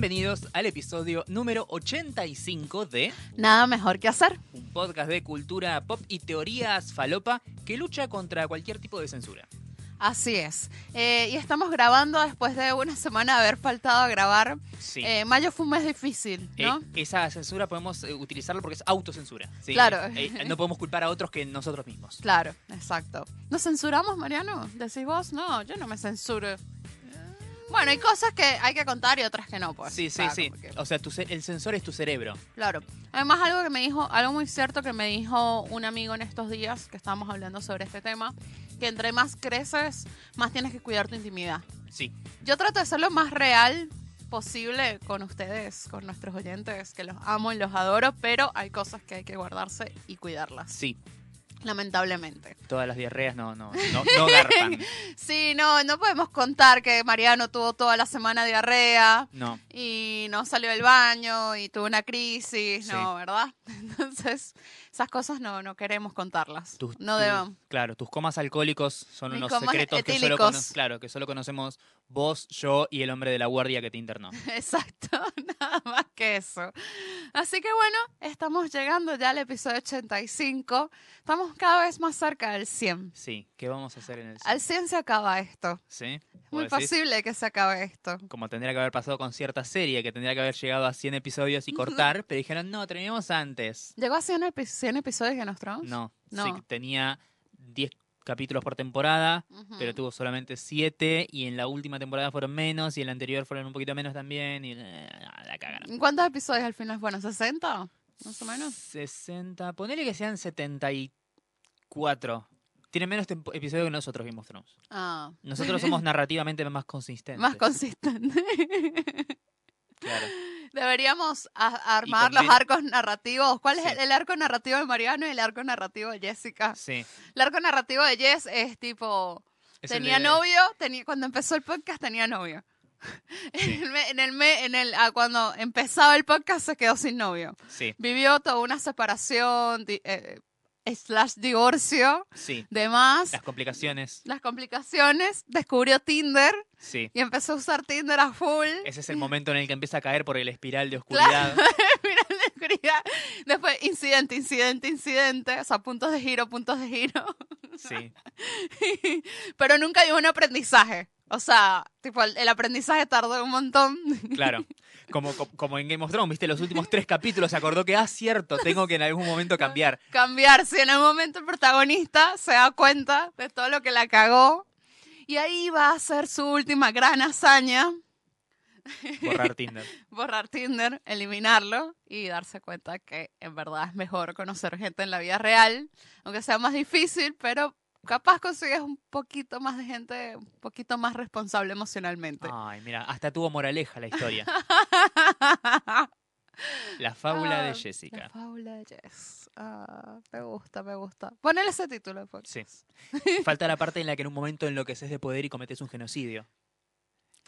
Bienvenidos al episodio número 85 de Nada mejor que hacer, un podcast de cultura pop y teorías falopa que lucha contra cualquier tipo de censura. Así es, y estamos grabando después de una semana de haber faltado a grabar. Sí. Mayo fue un mes difícil, ¿no? Esa censura podemos utilizarla porque es autocensura, ¿sí? Claro. No podemos culpar a otros que nosotros mismos. Claro, exacto. ¿Nos censuramos, Mariano? ¿Decís vos? No, yo no me censuro. Bueno, hay cosas que hay que contar y otras que no, pues. Sí, sí, claro, sí. Porque... O sea, el censor es tu cerebro. Claro. Además, algo muy cierto que me dijo un amigo en estos días, que estábamos hablando sobre este tema, que entre más creces, más tienes que cuidar tu intimidad. Sí. Yo trato de ser lo más real posible con ustedes, con nuestros oyentes, que los amo y los adoro, pero hay cosas que hay que guardarse y cuidarlas. Sí. Lamentablemente. Todas las diarreas no garpan. Sí, no podemos contar que Mariano tuvo toda la semana diarrea. No. Y no salió del baño y tuvo una crisis, sí. No, ¿verdad? Entonces, esas cosas no queremos contarlas. No debemos. Claro, tus comas alcohólicos son unos secretos que solo conocemos vos, yo y el hombre de la guardia que te internó. Exacto, nada más que eso. Así que bueno, estamos llegando ya al episodio 85. Estamos cada vez más cerca del 100. Sí, ¿qué vamos a hacer en el 100? Al 100 se acaba esto. ¿Sí? Es muy posible que se acabe esto. Como tendría que haber pasado con cierta serie, que tendría que haber llegado a 100 episodios y cortar, pero dijeron, no, terminamos antes. ¿Llegó a 100 episodios Game of Thrones? No. Sí, tenía 10 capítulos por temporada, pero tuvo solamente 7, y en la última temporada fueron menos, y en la anterior fueron un poquito menos también, y la cagaron. ¿Cuántos episodios al final fueron? ¿60? ¿Más o menos? 60, ponele que sean 74. Tiene menos episodios que nosotros Game of Thrones. Ah. Nosotros somos narrativamente más consistentes. Más consistentes. Claro. Deberíamos armar los arcos narrativos. ¿Cuál es el arco narrativo de Mariano y el arco narrativo de Jessica? Sí. El arco narrativo de Jess es tipo... cuando empezó el podcast tenía novio. Sí. Cuando empezaba el podcast se quedó sin novio. Sí. Vivió toda una separación... slash divorcio, sí. Demás. Las complicaciones, descubrió Tinder, sí. Y empezó a usar Tinder a full. Ese es el momento en el que empieza a caer por el espiral de oscuridad. Claro, espiral de oscuridad. Después incidente, o sea, puntos de giro. Sí. Pero nunca hubo un aprendizaje. O sea, tipo, el aprendizaje tardó un montón. Claro, como en Game of Thrones, viste, los últimos 3 capítulos se acordó que, cierto, tengo que en algún momento cambiar. Si en algún momento el protagonista se da cuenta de todo lo que la cagó y ahí va a hacer su última gran hazaña. Borrar Tinder, eliminarlo y darse cuenta que en verdad es mejor conocer gente en la vida real, aunque sea más difícil, pero... Capaz consigues un poquito más de gente, un poquito más responsable emocionalmente. Ay, mira, hasta tuvo moraleja la historia. La fábula de Jessica. La fábula de Jess. Me gusta. Ponle ese título, por favor. Sí. Falta la parte en la que en un momento enloqueces de poder y cometes un genocidio.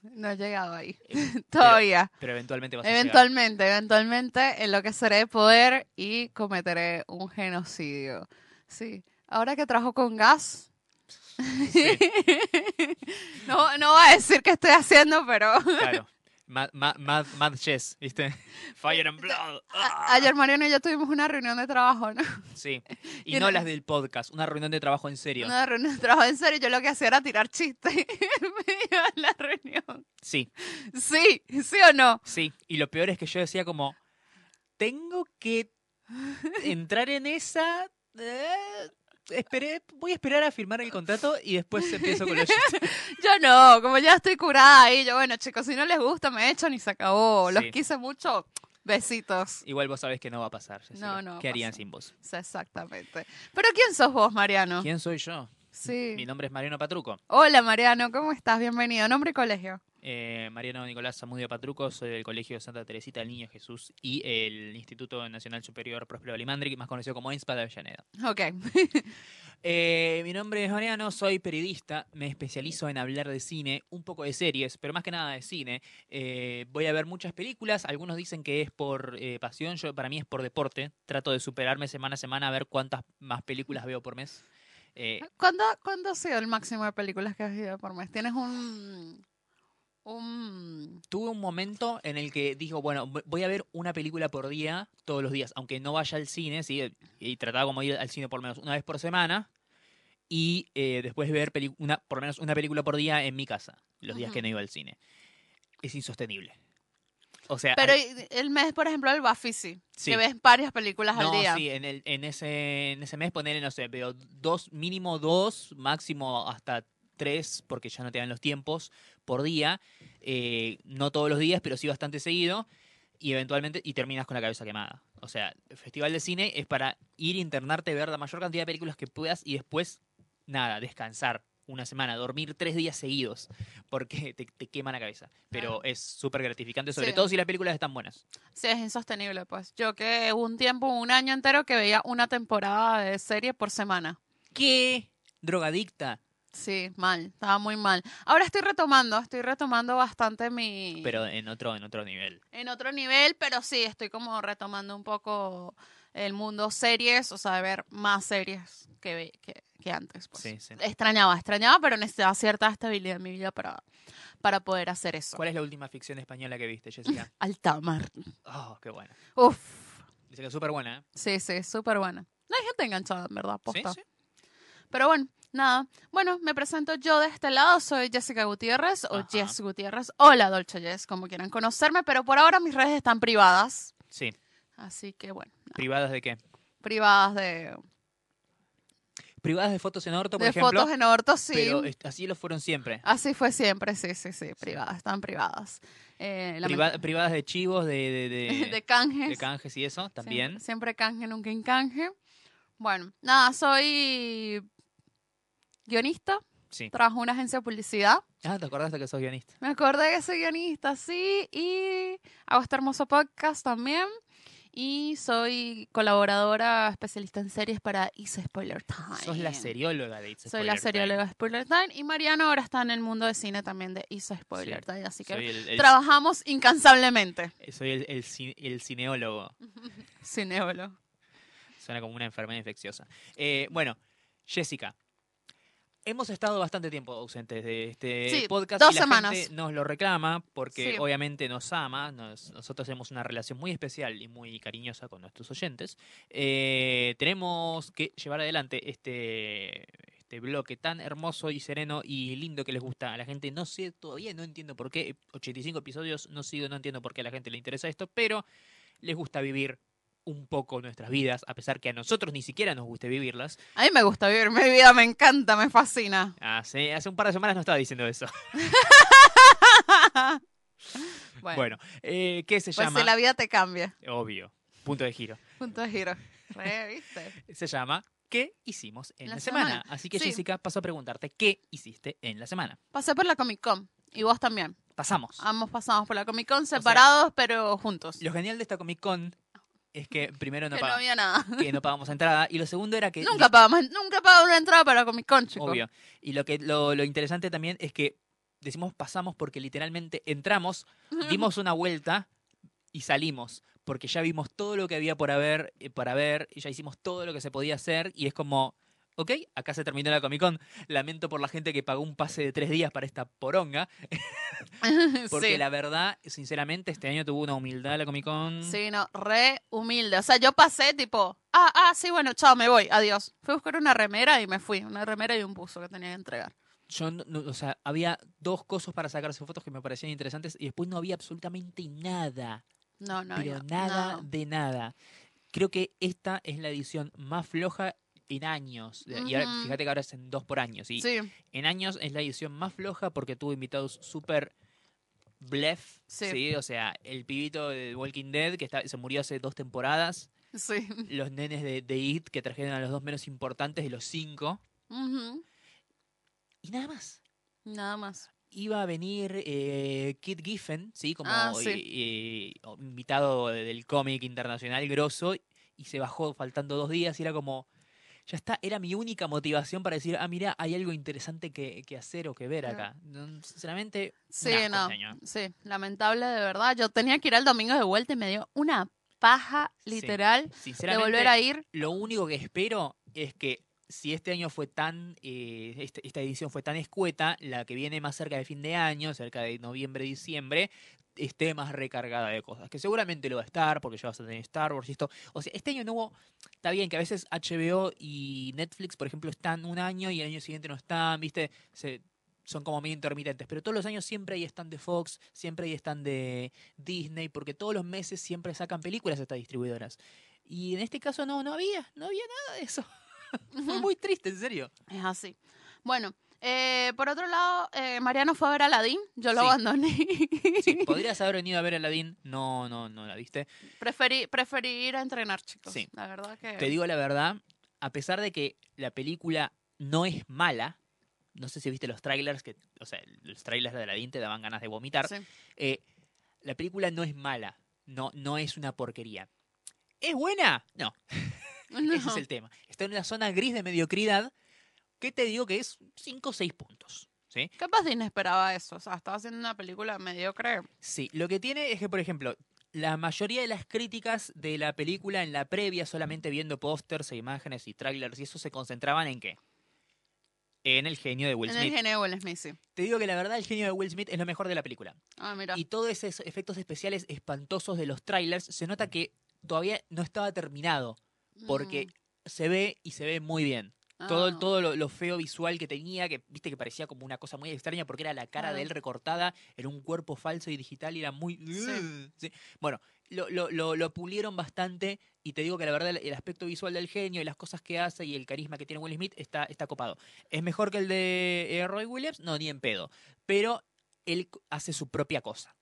No he llegado ahí. Todavía. Pero eventualmente vas a llegar. Eventualmente enloqueceré de poder y cometeré un genocidio. Sí. Ahora que trabajo con gas, sí. no va a decir qué estoy haciendo, pero... Claro, Mad Chess, ¿viste? Fire and Blood. Ayer Mariano y yo tuvimos una reunión de trabajo, ¿no? Sí, y no las del podcast, una reunión de trabajo en serio. Una reunión de trabajo en serio, yo lo que hacía era tirar chistes en la reunión. Sí. Sí, ¿sí o no? Sí, y lo peor es que yo decía como, tengo que entrar en esa... voy a esperar a firmar el contrato y después empiezo con los chistes. Yo no, como ya estoy curada ahí, yo bueno, chicos, si no les gusta me echan y se acabó. Sí. Los quise mucho, besitos. Igual vos sabés que no va a pasar, Jessica. No ¿Qué harían sin vos? Sí, exactamente. Pero ¿quién sos vos, Mariano? ¿Quién soy yo? Sí. Mi nombre es Mariano Patruco. Hola, Mariano, ¿cómo estás? Bienvenido. ¿Nombre y colegio? Mariano Nicolás Zamudio Patruco, soy del Colegio de Santa Teresita del Niño Jesús y el Instituto Nacional Superior Prospero Alimandri, más conocido como INSPA de Avellaneda. Ok. Mi nombre es Mariano, soy periodista, me especializo en hablar de cine, un poco de series, pero más que nada de cine. Voy a ver muchas películas, algunos dicen que es por pasión, para mí es por deporte. Trato de superarme semana a semana a ver cuántas más películas veo por mes. ¿Cuándo ha sido el máximo de películas que has visto por mes? ¿Tienes Tuve un momento en el que dijo, bueno, voy a ver una película por día todos los días, aunque no vaya al cine, ¿sí? Y trataba como ir al cine por lo menos una vez por semana y después ver por lo menos una película por día en mi casa, los días que no iba al cine. Es insostenible. O sea, pero el mes, por ejemplo, el Buffy, sí, que ves varias películas al día. No, sí, en ese mes ponerle, no sé, veo mínimo dos, máximo hasta tres, porque ya no te dan los tiempos por día. No todos los días, pero sí bastante seguido. Y eventualmente, y terminas con la cabeza quemada. O sea, el Festival de Cine es para ir, internarte, ver la mayor cantidad de películas que puedas y después, nada, descansar una semana, dormir 3 días seguidos, porque te quema la cabeza. Pero es súper gratificante, sobre todo si las películas están buenas. Sí, es insostenible, pues. Yo que hubo un tiempo, un año entero, que veía una temporada de serie por semana. ¡Qué drogadicta! Sí, mal. Estaba muy mal. Ahora estoy retomando bastante mi... Pero en otro nivel. En otro nivel, pero sí, estoy como retomando un poco el mundo series, o sea, ver más series que antes, pues. Sí, sí. Extrañaba, pero necesitaba cierta estabilidad en mi vida para poder hacer eso. ¿Cuál es la última ficción española que viste, Jessica? Altamar. Oh, qué buena. Uf. Dice que es súper buena, ¿eh? Sí, sí, súper buena. No hay gente enganchada, en verdad, posta. Sí, sí. Pero bueno, nada. Bueno, me presento yo de este lado. Soy Jessica Gutiérrez, o Jess Gutiérrez, o la Dolce Jess, como quieran conocerme, pero por ahora mis redes están privadas. Sí. Así que bueno. Nada. ¿Privadas de qué? Privadas de fotos en orto, por ejemplo. De fotos en orto, sí. Pero así lo fueron siempre. Así fue siempre, sí. Privadas, están privadas. Privadas de chivos, de canjes. De canjes y eso, también. Siempre canje, nunca en canje. Bueno, nada, soy guionista. Sí. Trabajo en una agencia de publicidad. Ah, ¿te acordaste que sos guionista? Me acordé que soy guionista, sí. Y hago este hermoso podcast también. Y soy colaboradora especialista en series para It's a Spoiler Time. Sos la serióloga de It's a Spoiler Time. Soy la serióloga de Spoiler Time. Y Mariano ahora está en el mundo de cine también de It's a Spoiler Time. Así que trabajamos incansablemente. Soy el cineólogo. Cineólogo. Suena como una enfermedad infecciosa. Bueno, Jessica, hemos estado bastante tiempo ausentes de este podcast. 2 semanas. Gente nos lo reclama porque obviamente nos ama. Nosotros tenemos una relación muy especial y muy cariñosa con nuestros oyentes. Tenemos que llevar adelante este bloque tan hermoso y sereno y lindo que les gusta a la gente. No sé, todavía no entiendo por qué. 85 episodios, no entiendo por qué a la gente le interesa esto, pero les gusta vivir un poco nuestras vidas, a pesar que a nosotros ni siquiera nos guste vivirlas. A mí me gusta vivir mi vida, me encanta, me fascina. Ah, sí, hace un par de semanas no estaba diciendo eso. Bueno, ¿qué se llama? Pues si la vida te cambia. Obvio. Punto de giro. ¿Viste? Se llama ¿Qué hicimos en la semana? Así que Jessica, paso a preguntarte ¿qué hiciste en la semana? Pasé por la Comic-Con y vos también. Ambos pasamos por la Comic-Con separados, o sea, pero juntos. Lo genial de esta Comic-Con es que primero no había nada. Que no pagamos entrada. Y lo segundo era que nunca pagamos una entrada para Comic-Con, chicos. Obvio. Y lo interesante también es que decimos pasamos porque literalmente entramos, dimos una vuelta y salimos. Porque ya vimos todo lo que había para ver, y ya hicimos todo lo que se podía hacer. Y es como, ok, acá se terminó la Comic-Con. Lamento por la gente que pagó un pase de 3 días para esta poronga. Porque la verdad, sinceramente, este año tuvo una humildad la Comic-Con. Sí, no, re humilde. O sea, yo pasé tipo, sí, bueno, chao, me voy, adiós. Fui a buscar una remera y me fui. Una remera y un buzo que tenía que entregar. Yo, no, o sea, había 2 cosas para sacarse fotos que me parecían interesantes y después no había absolutamente nada. No. Pero nada de nada. Creo que esta es la edición más floja en años, y ahora, fíjate que ahora es en 2 por año, ¿sí? Sí. En años es la edición más floja porque tuvo invitados súper blef, ¿sí? O sea, el pibito de Walking Dead que se murió hace 2 temporadas, los nenes de It que trajeron a los 2 menos importantes de los 5, y nada más. Iba a venir Kit Giffen, ¿sí? Como invitado del cómic internacional grosso, y se bajó faltando 2 días y era como... Ya está, era mi única motivación para decir, mirá, hay algo interesante que hacer o que ver acá. Sinceramente, sí, lamentable de verdad. Yo tenía que ir al domingo de vuelta y me dio una paja literal de volver a ir. Lo único que espero es que si este año fue tan, esta edición fue tan escueta, la que viene más cerca de fin de año, cerca de noviembre, diciembre, esté más recargada de cosas. Que seguramente lo va a estar, porque ya vas a tener Star Wars y esto. O sea, este año no hubo... Está bien que a veces HBO y Netflix, por ejemplo, están un año y el año siguiente no están, ¿viste? Son como medio intermitentes. Pero todos los años siempre ahí están de Fox, siempre ahí están de Disney, porque todos los meses siempre sacan películas estas distribuidoras. Y en este caso no había nada de eso. Fue muy triste, en serio. Es así. Bueno... por otro lado, Mariano fue a ver Aladín. Yo lo abandoné. Sí, podrías haber venido a ver Aladín. No la viste. Preferí ir a entrenar, chicos. Sí. La verdad que... Te digo la verdad, a pesar de que la película no es mala, no sé si viste los trailers, que, o sea, los trailers de Aladín te daban ganas de vomitar. Sí. La película no es mala. No es una porquería. ¿Es buena? No. Ese es el tema. Está en una zona gris de mediocridad. ¿Qué te digo que es 5 o 6 puntos? ¿Sí? Capaz de inesperaba eso. O sea, estaba haciendo una película mediocre. Sí, lo que tiene es que, por ejemplo, la mayoría de las críticas de la película en la previa, solamente viendo pósters e imágenes y trailers y eso, se concentraban en ¿qué? En el genio de Will Smith. En el genio de Will Smith, sí. Te digo que la verdad el genio de Will Smith es lo mejor de la película. Ah, mira. Y todos esos efectos especiales espantosos de los trailers, se nota que todavía no estaba terminado. Porque se ve y se ve muy bien. Todo lo feo visual que tenía, que viste que parecía como una cosa muy extraña porque era la cara de él recortada, era un cuerpo falso y digital y era muy... Sí. Bueno, lo pulieron bastante y te digo que la verdad el aspecto visual del genio y las cosas que hace y el carisma que tiene Will Smith está copado. ¿Es mejor que el de Roy Williams? No, ni en pedo. Pero él hace su propia cosa.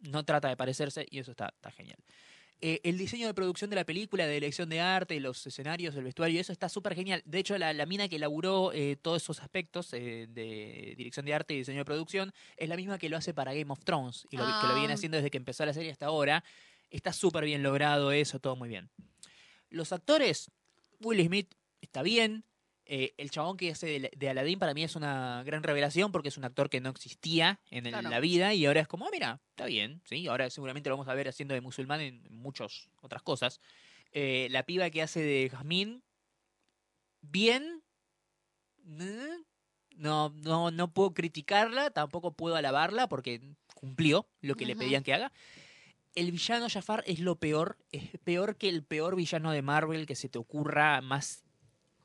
No trata de parecerse y eso está genial. El diseño de producción de la película, de elección de arte, los escenarios, el vestuario, eso está súper genial. De hecho, la mina que elaboró todos esos aspectos de dirección de arte y diseño de producción es la misma que lo hace para Game of Thrones, y que lo viene haciendo desde que empezó la serie hasta ahora. Está súper bien logrado eso, todo muy bien. Los actores, Will Smith está bien. El chabón que hace de Aladín para mí es una gran revelación porque es un actor que no existía en la vida y ahora es como, mira, está bien, sí, ahora seguramente lo vamos a ver haciendo de musulmán en muchas otras cosas. La piba que hace de Jazmín, bien, no puedo criticarla, tampoco puedo alabarla porque cumplió lo que le pedían que haga. El villano Jafar es lo peor, es peor que el peor villano de Marvel que se te ocurra, más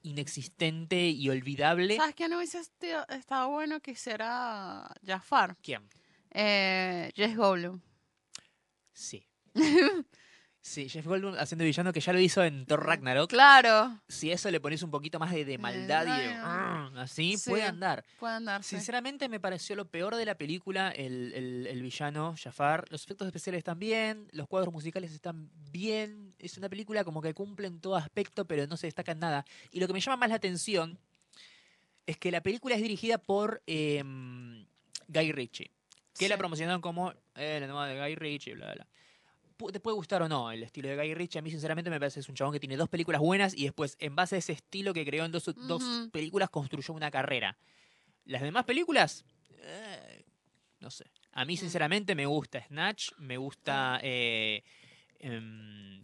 inexistente y olvidable. ¿Sabes qué no hubiese estado bueno que hiciera Jafar? ¿Quién? Jeff Goldblum. Sí. Sí, Jeff Goldblum haciendo villano, que ya lo hizo en Thor Ragnarok. Claro. Si eso le pones un poquito más de maldad y de, así, sí, puede andar. Puede andar. Sinceramente me pareció lo peor de la película el villano Jafar. Los efectos especiales están bien, los cuadros musicales están bien. Es una película como que cumple en todo aspecto, pero no se destaca en nada. Y lo que me llama más la atención es que la película es dirigida por Guy Ritchie, que la promocionaron como la nueva de Guy Ritchie, bla, bla, bla. Te puede gustar o no el estilo de Guy Ritchie. A mí sinceramente me parece que es un chabón que tiene 2 películas buenas y después, en base a ese estilo que creó en dos películas, construyó una carrera. Las demás películas, no sé. A mí sinceramente me gusta Snatch, me gusta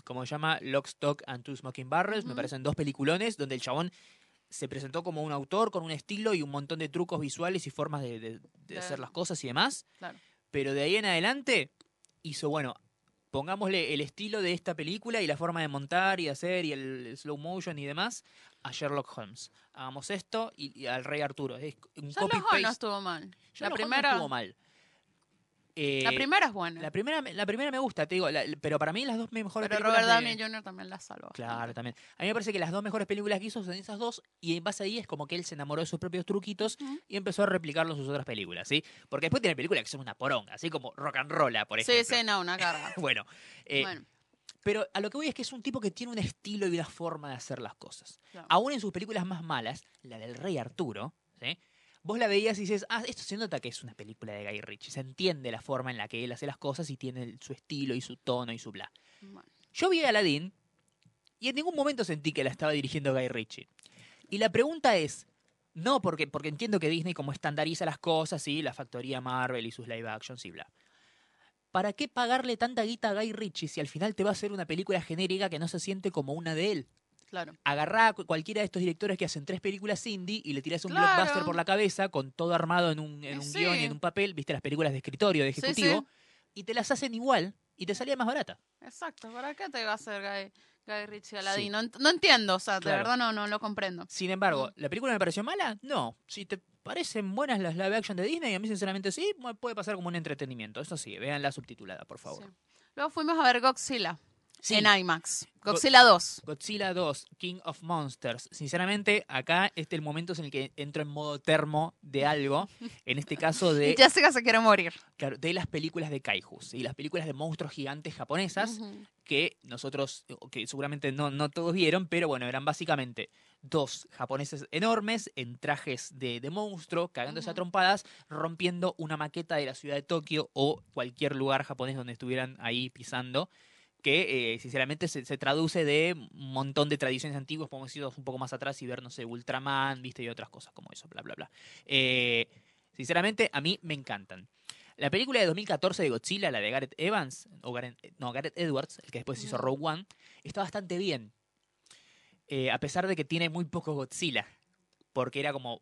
¿cómo se llama? Lock, Stock and Two Smoking Barrels. Me parecen 2 peliculones donde el chabón se presentó como un autor con un estilo y un montón de trucos visuales y formas de hacer las cosas y demás. Claro. Pero de ahí en adelante hizo, bueno, pongámosle el estilo de esta película y la forma de montar y de hacer y el slow motion y demás a Sherlock Holmes. Hagamos esto y al Rey Arturo. Es un copy paste. No estuvo mal. La primera no estuvo mal. La primera es buena. La primera me gusta, te digo, pero para mí las 2 mejores películas... Pero Robert Downey Jr. también la salvó. Claro, también. A mí me parece que las 2 mejores películas que hizo son esas 2, y en base a ahí es como que él se enamoró de sus propios truquitos y empezó a replicarlos en sus otras películas, ¿sí? Porque después tiene películas que son una poronga, así como Rock and Rolla, por ejemplo. Sí, una carga. Bueno. Pero a lo que voy es que es un tipo que tiene un estilo y una forma de hacer las cosas. Claro. Aún en sus películas más malas, la del Rey Arturo, ¿sí? Vos la veías y dices, esto se nota que es una película de Guy Ritchie. Se entiende la forma en la que él hace las cosas y tiene su estilo y su tono y su bla. Bueno. Yo vi a Aladín y en ningún momento sentí que la estaba dirigiendo Guy Ritchie. Y la pregunta es, no porque entiendo que Disney como estandariza las cosas y la factoría Marvel y sus live actions y bla. ¿Para qué pagarle tanta guita a Guy Ritchie si al final te va a hacer una película genérica que no se siente como una de él? Claro. Agarrá cualquiera de estos directores que hacen 3 películas indie y le tirás un blockbuster por la cabeza con todo armado en un guión y en un papel, viste las películas de escritorio, de ejecutivo, y te las hacen igual y te salía más barata. Exacto, ¿para qué te iba a hacer Guy Ritchie Aladín? Sí. No entiendo, o sea, de verdad no lo comprendo. Sin embargo, ¿la película me pareció mala? No. Si te parecen buenas las live action de Disney, a mí sinceramente sí, puede pasar como un entretenimiento. Eso sí, véanla subtitulada, por favor. Sí. Luego fuimos a ver Godzilla. Sí. En IMAX. Godzilla 2. Godzilla 2, King of Monsters. Sinceramente, acá este es el momento en el que entro en modo termo de algo. En este caso de... Jessica se quiere morir. Claro, de las películas de kaijus y las películas de monstruos gigantes japonesas que nosotros, que seguramente no todos vieron, pero bueno, eran básicamente dos japoneses enormes en trajes de monstruo, cagándose a trompadas, rompiendo una maqueta de la ciudad de Tokio o cualquier lugar japonés donde estuvieran ahí pisando. Que sinceramente se traduce de un montón de tradiciones antiguas, podemos irnos un poco más atrás y ver, no sé, Ultraman, viste, y otras cosas como eso, bla, bla, bla. Sinceramente, a mí me encantan. La película de 2014 de Godzilla, la de Gareth Edwards, el que después hizo Rogue One, está bastante bien. A pesar de que tiene muy poco Godzilla, porque era como...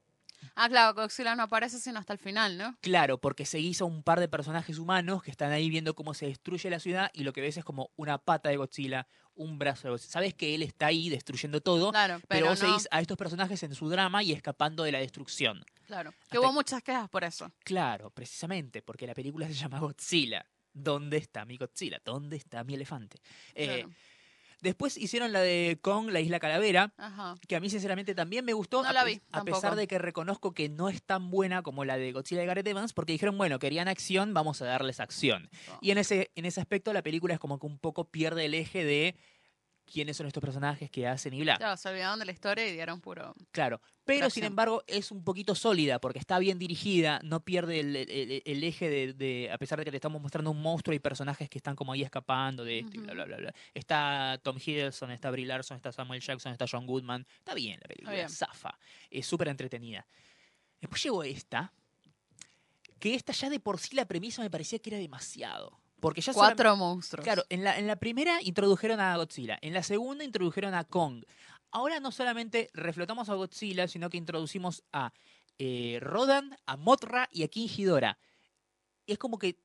Ah, claro, Godzilla no aparece sino hasta el final, ¿no? Claro, porque se guisa un par de personajes humanos que están ahí viendo cómo se destruye la ciudad y lo que ves es como una pata de Godzilla, un brazo de Godzilla. Sabes que él está ahí destruyendo todo, claro, pero vos seguís a estos personajes en su drama y escapando de la destrucción. Claro, que hubo muchas quejas por eso. Claro, precisamente, porque la película se llama Godzilla. ¿Dónde está mi Godzilla? ¿Dónde está mi elefante? Claro. Después hicieron la de Kong, la Isla Calavera, que a mí sinceramente también me gustó, no la vi, a pesar de que reconozco que no es tan buena como la de Godzilla de Gareth Evans, porque dijeron, bueno, querían acción, vamos a darles acción. Oh. Y en ese aspecto la película es como que un poco pierde el eje de quiénes son estos personajes, qué hacen y bla. Claro, se olvidaron de la historia y dieron puro... Claro, pero sin embargo es un poquito sólida, porque está bien dirigida, no pierde el eje de... A pesar de que le estamos mostrando un monstruo y personajes que están como ahí escapando de esto y bla, bla, bla, bla. Está Tom Hiddleston, está Brie Larson, está Samuel Jackson, está John Goodman. Está bien la película, zafa. Es súper entretenida. Después llegó esta, que esta ya de por sí la premisa me parecía que era demasiado. Porque ya 4 monstruos. Claro, en la primera introdujeron a Godzilla, en la segunda introdujeron a Kong. Ahora no solamente reflotamos a Godzilla, sino que introducimos a Rodan, a Mothra y a King Ghidorah. Es como que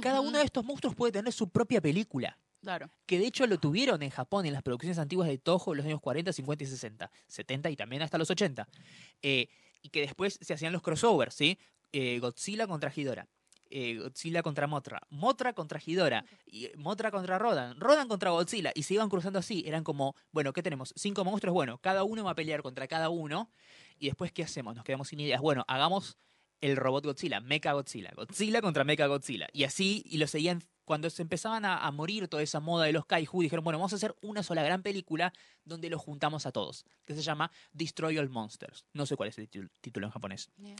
cada uno de estos monstruos puede tener su propia película. Claro. Que de hecho lo tuvieron en Japón, en las producciones antiguas de Toho, en los años 40, 50 y 60. 70 y también hasta los 80. Y que después se hacían los crossovers, ¿sí? Godzilla contra Ghidorah. Godzilla contra Mothra, Mothra contra Ghidorah, y Mothra contra Rodan, Rodan contra Godzilla, y se iban cruzando así, eran como, bueno, ¿qué tenemos? 5 monstruos, bueno, cada uno va a pelear contra cada uno, y después, ¿qué hacemos? Nos quedamos sin ideas, bueno, hagamos el robot Godzilla, Mecha Godzilla, Godzilla contra Mecha Godzilla, y así, y lo seguían, cuando se empezaban a morir toda esa moda de los kaiju, dijeron, bueno, vamos a hacer una sola gran película donde los juntamos a todos, que se llama Destroy All Monsters, no sé cuál es el título en japonés. Yeah.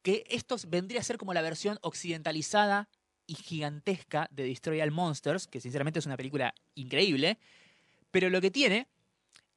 Que esto vendría a ser como la versión occidentalizada y gigantesca de Destroy All Monsters, que sinceramente es una película increíble, pero lo que tiene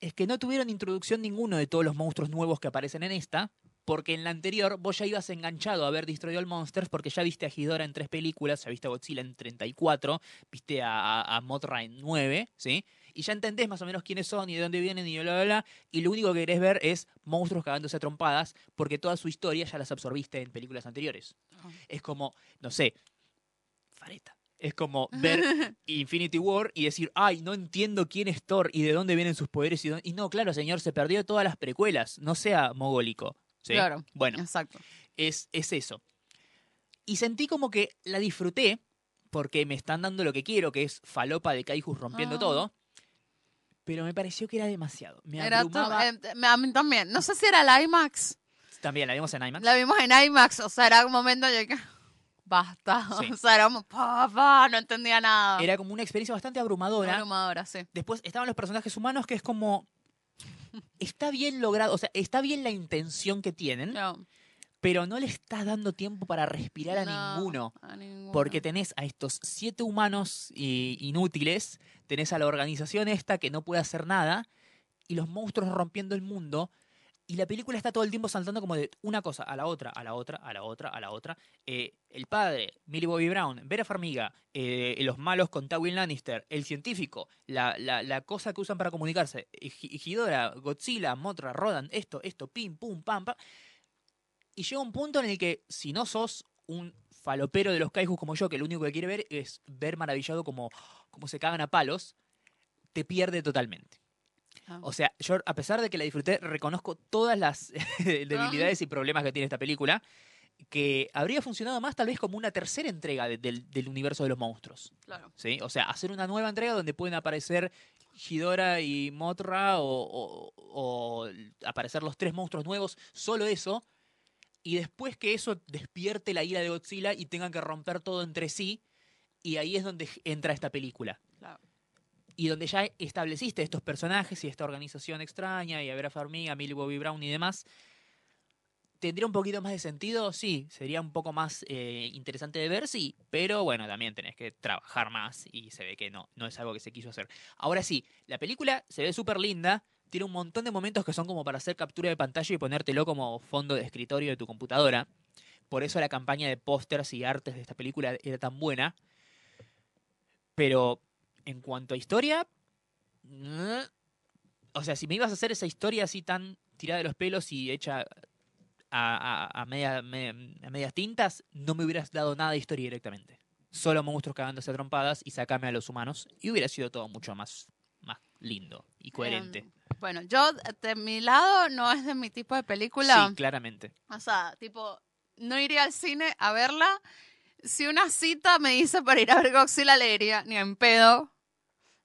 es que no tuvieron introducción ninguno de todos los monstruos nuevos que aparecen en esta, porque en la anterior vos ya ibas enganchado a ver Destroy All Monsters, porque ya viste a Ghidorah en 3 películas, ya viste a Godzilla en 34, viste a Mothra en 9, ¿sí? Y ya entendés más o menos quiénes son y de dónde vienen y bla, bla, bla. Y lo único que querés ver es monstruos cagándose a trompadas porque toda su historia ya las absorbiste en películas anteriores. Uh-huh. Es como, no sé, fareta. Es como ver Infinity War y decir, ay, no entiendo quién es Thor y de dónde vienen sus poderes. Y no, claro, señor, se perdió todas las precuelas. No sea mogólico. ¿Sí? Claro, bueno, exacto. Es eso. Y sentí como que la disfruté porque me están dando lo que quiero, que es falopa de kaijus rompiendo todo. Pero me pareció que era demasiado. Me abrumaba. A mí también. No sé si era el IMAX. También, la vimos en IMAX. La vimos en IMAX. O sea, era un momento en el que... Basta. Sí. O sea, era como... no entendía nada. Era como una experiencia bastante abrumadora. Abrumadora, sí. Después estaban los personajes humanos que es como... Está bien logrado. O sea, está bien la intención que tienen. No. Pero no le estás dando tiempo para respirar a ninguno. Porque tenés a estos 7 humanos inútiles, tenés a la organización esta que no puede hacer nada, y los monstruos rompiendo el mundo, Y la película está todo el tiempo saltando como de una cosa a la otra, a la otra, a la otra, a la otra. El padre, Millie Bobby Brown, Vera Farmiga, los malos con Tywin Lannister, el científico, la cosa que usan para comunicarse, Ghidorah, Godzilla, Mothra, Rodan, esto, pim, pum, pam, pam. Y llega un punto en el que, si no sos un falopero de los kaijus como yo, que lo único que quiere ver es ver maravillado como se cagan a palos, te pierde totalmente. O sea, yo a pesar de que la disfruté, reconozco todas las debilidades y problemas que tiene esta película, que habría funcionado más tal vez como una tercera entrega del universo de los monstruos. Claro. ¿Sí? O sea, hacer una nueva entrega donde pueden aparecer Ghidorah y Mothra o aparecer los tres monstruos nuevos, solo eso, y después que eso despierte la ira de Godzilla y tengan que romper todo entre sí, y ahí es donde entra esta película. Claro. Y donde ya estableciste estos personajes y esta organización extraña, y a Vera Farmiga, a Millie Bobby Brown y demás, ¿tendría un poquito más de sentido? Sí, sería un poco más interesante de ver, sí, pero bueno, también tenés que trabajar más y se ve que no es algo que se quiso hacer. Ahora sí, la película se ve súper linda, tiene un montón de momentos que son como para hacer captura de pantalla y ponértelo como fondo de escritorio de tu computadora. Por eso la campaña de pósters y artes de esta película era tan buena. Pero en cuanto a historia, o sea, si me ibas a hacer esa historia así tan tirada de los pelos y hecha a medias tintas, no me hubieras dado nada de historia directamente. Solo monstruos cagándose a trompadas y sacame a los humanos, y hubiera sido todo mucho más lindo y coherente. Bueno, yo, de mi lado, no es de mi tipo de película. Sí, claramente. O sea, tipo, no iría al cine a verla. Si una cita me dice para ir a ver Godzilla, le diría, ni en pedo,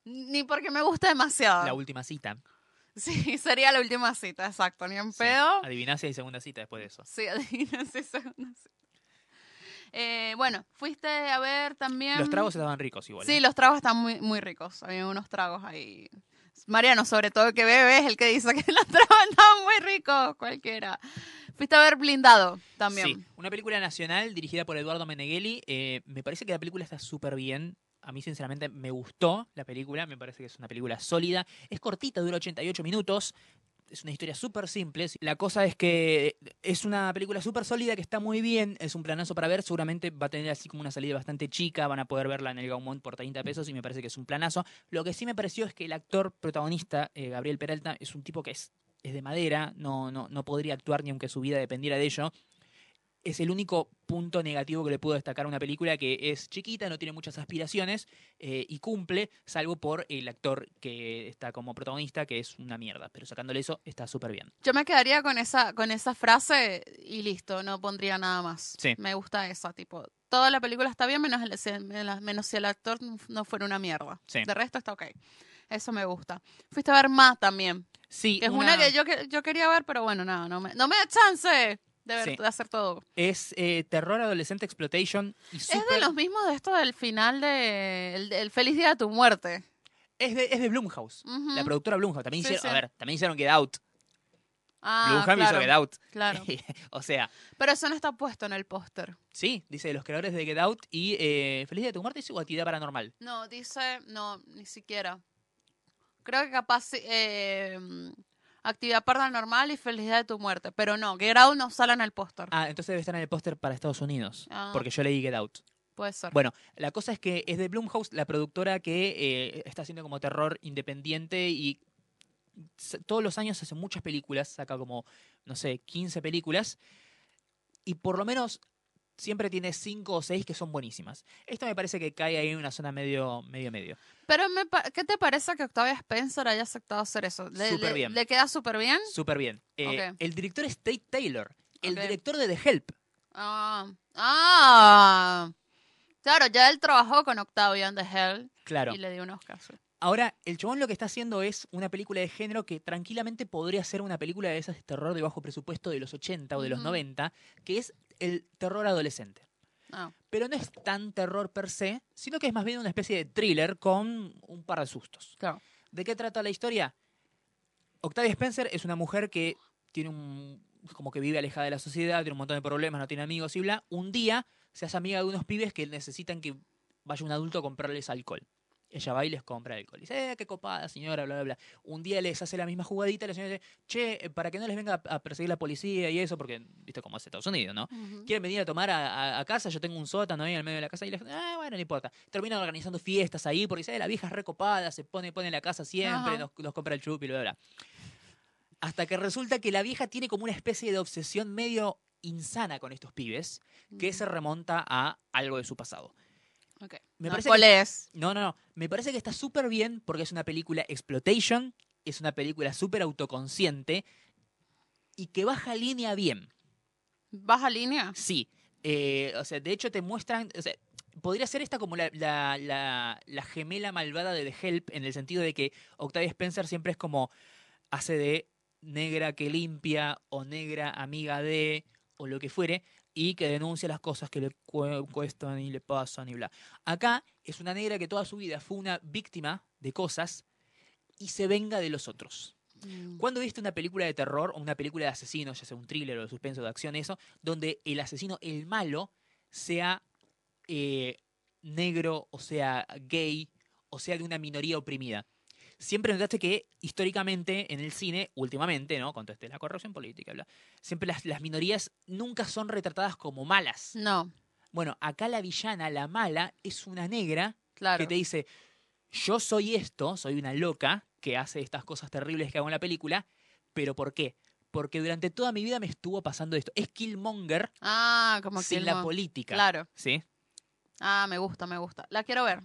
ni porque me gusta demasiado. La última cita. Sí, sería la última cita, exacto, ni en pedo. Adiviná si hay segunda cita después de eso. Sí, adiviná si hay segunda cita. Bueno, fuiste a ver también... Los tragos estaban ricos igual. Sí, los tragos estaban muy, muy ricos, había unos tragos ahí. Mariano, sobre todo, que bebe, es el que dice que los tragos estaban muy ricos, cualquiera. Fuiste a ver Blindado también. Sí, una película nacional dirigida por Eduardo Meneghelli. Me parece que la película está súper bien. A mí, sinceramente, me gustó la película. Me parece que es una película sólida. Es cortita, dura 88 minutos. Es una historia súper simple. La cosa es que es una película súper sólida que está muy bien. Es un planazo para ver. Seguramente va a tener así como una salida bastante chica. Van a poder verla en el Gaumont por 30 pesos y me parece que es un planazo. Lo que sí me pareció es que el actor protagonista, Gabriel Peralta, es un tipo que es de madera, no podría actuar ni aunque su vida dependiera de ello. Es el único punto negativo que le puedo destacar a una película que es chiquita, no tiene muchas aspiraciones y cumple, salvo por el actor que está como protagonista, que es una mierda. Pero sacándole eso, está súper bien. Yo me quedaría con esa frase y listo, no pondría nada más. Sí. Me gusta esa, tipo, toda la película está bien, menos si el actor no fuera una mierda. Sí. De resto está ok. Eso me gusta. Fuiste a ver más también. Sí. Que es una que yo quería ver, pero bueno, no me da chance de ver, sí, de hacer todo. Es terror adolescente exploitation. Y super... Es de los mismos de esto del final de el Feliz Día de tu Muerte. Es de Blumhouse. Uh-huh. La productora Blumhouse. También sí, hicieron, sí. A ver, también hicieron Get Out. Ah, Blumhouse, claro, hizo Get Out. Claro. O sea. Pero eso no está puesto en el póster. Sí, dice los creadores de Get Out y Feliz Día de tu Muerte o Actividad Paranormal. No, dice, no, ni siquiera. Creo que capaz Actividad Paranormal y Feliz Día de tu Muerte. Pero no, Get Out no sale en el póster. Ah, entonces debe estar en el póster para Estados Unidos. Ah. Porque yo leí Get Out. Puede ser. Bueno, la cosa es que es de Blumhouse, la productora que está haciendo como terror independiente y todos los años hace muchas películas. Saca como, no sé, 15 películas. Y por lo menos siempre tiene 5 o 6 que son buenísimas. Esto me parece que cae ahí en una zona medio. Pero, ¿qué te parece que Octavia Spencer haya aceptado hacer eso? Súper bien. ¿Le queda súper bien? Súper bien. Okay. El director es Tate Taylor, el director de The Help. Claro, ya él trabajó con Octavia en The Help. Claro. Y le dio unos casos. Ahora, el chabón lo que está haciendo es una película de género que tranquilamente podría ser una película de esas de terror de bajo presupuesto de los 80 o de los 90, que es el terror adolescente. Oh. Pero no es tan terror per se, sino que es más bien una especie de thriller con un par de sustos. Claro. ¿De qué trata la historia? Octavia Spencer es una mujer que tiene como que vive alejada de la sociedad, tiene un montón de problemas, no tiene amigos y bla. Un día se hace amiga de unos pibes que necesitan que vaya un adulto a comprarles alcohol. Ella va y les compra alcohol. Y dice, qué copada señora, bla, bla, bla. Un día les hace la misma jugadita, la señora dice, che, para que no les venga a perseguir la policía y eso, porque, viste cómo es Estados Unidos, ¿no? Quieren venir a tomar a casa, yo tengo un sótano ahí en el medio de la casa, y les dice, ah, bueno, no importa. Terminan organizando fiestas ahí, porque dice, la vieja es recopada, se pone en la casa siempre, nos compra el chupi, bla, bla, bla. Hasta que resulta que la vieja tiene como una especie de obsesión medio insana con estos pibes, que se remonta a algo de su pasado. Okay. Me parece que está súper bien porque es una película exploitation, es una película súper autoconsciente y que baja línea bien. ¿Baja línea? Sí. O sea, de hecho te muestran... O sea, podría ser esta como la gemela malvada de The Help, en el sentido de que Octavia Spencer siempre es como... hace de negra que limpia o negra amiga de o lo que fuere, y que denuncia las cosas que le cuestan y le pasan y bla. Acá es una negra que toda su vida fue una víctima de cosas y se venga de los otros. ¿Cuándo viste una película de terror o una película de asesinos, ya sea un thriller o de suspenso, de acción, eso, donde el asesino, el malo, sea negro, o sea gay, o sea de una minoría oprimida? Siempre notaste que históricamente en el cine, últimamente, ¿no? Con la corrupción política, bla, siempre las minorías nunca son retratadas como malas. No. Bueno, acá la villana, la mala, es una negra, claro, que te dice, yo soy esto, soy una loca que hace estas cosas terribles que hago en la película, pero ¿por qué? Porque durante toda mi vida me estuvo pasando esto. Es Killmonger, como sin Killmonger, la política. Claro. ¿Sí? Me gusta. La quiero ver.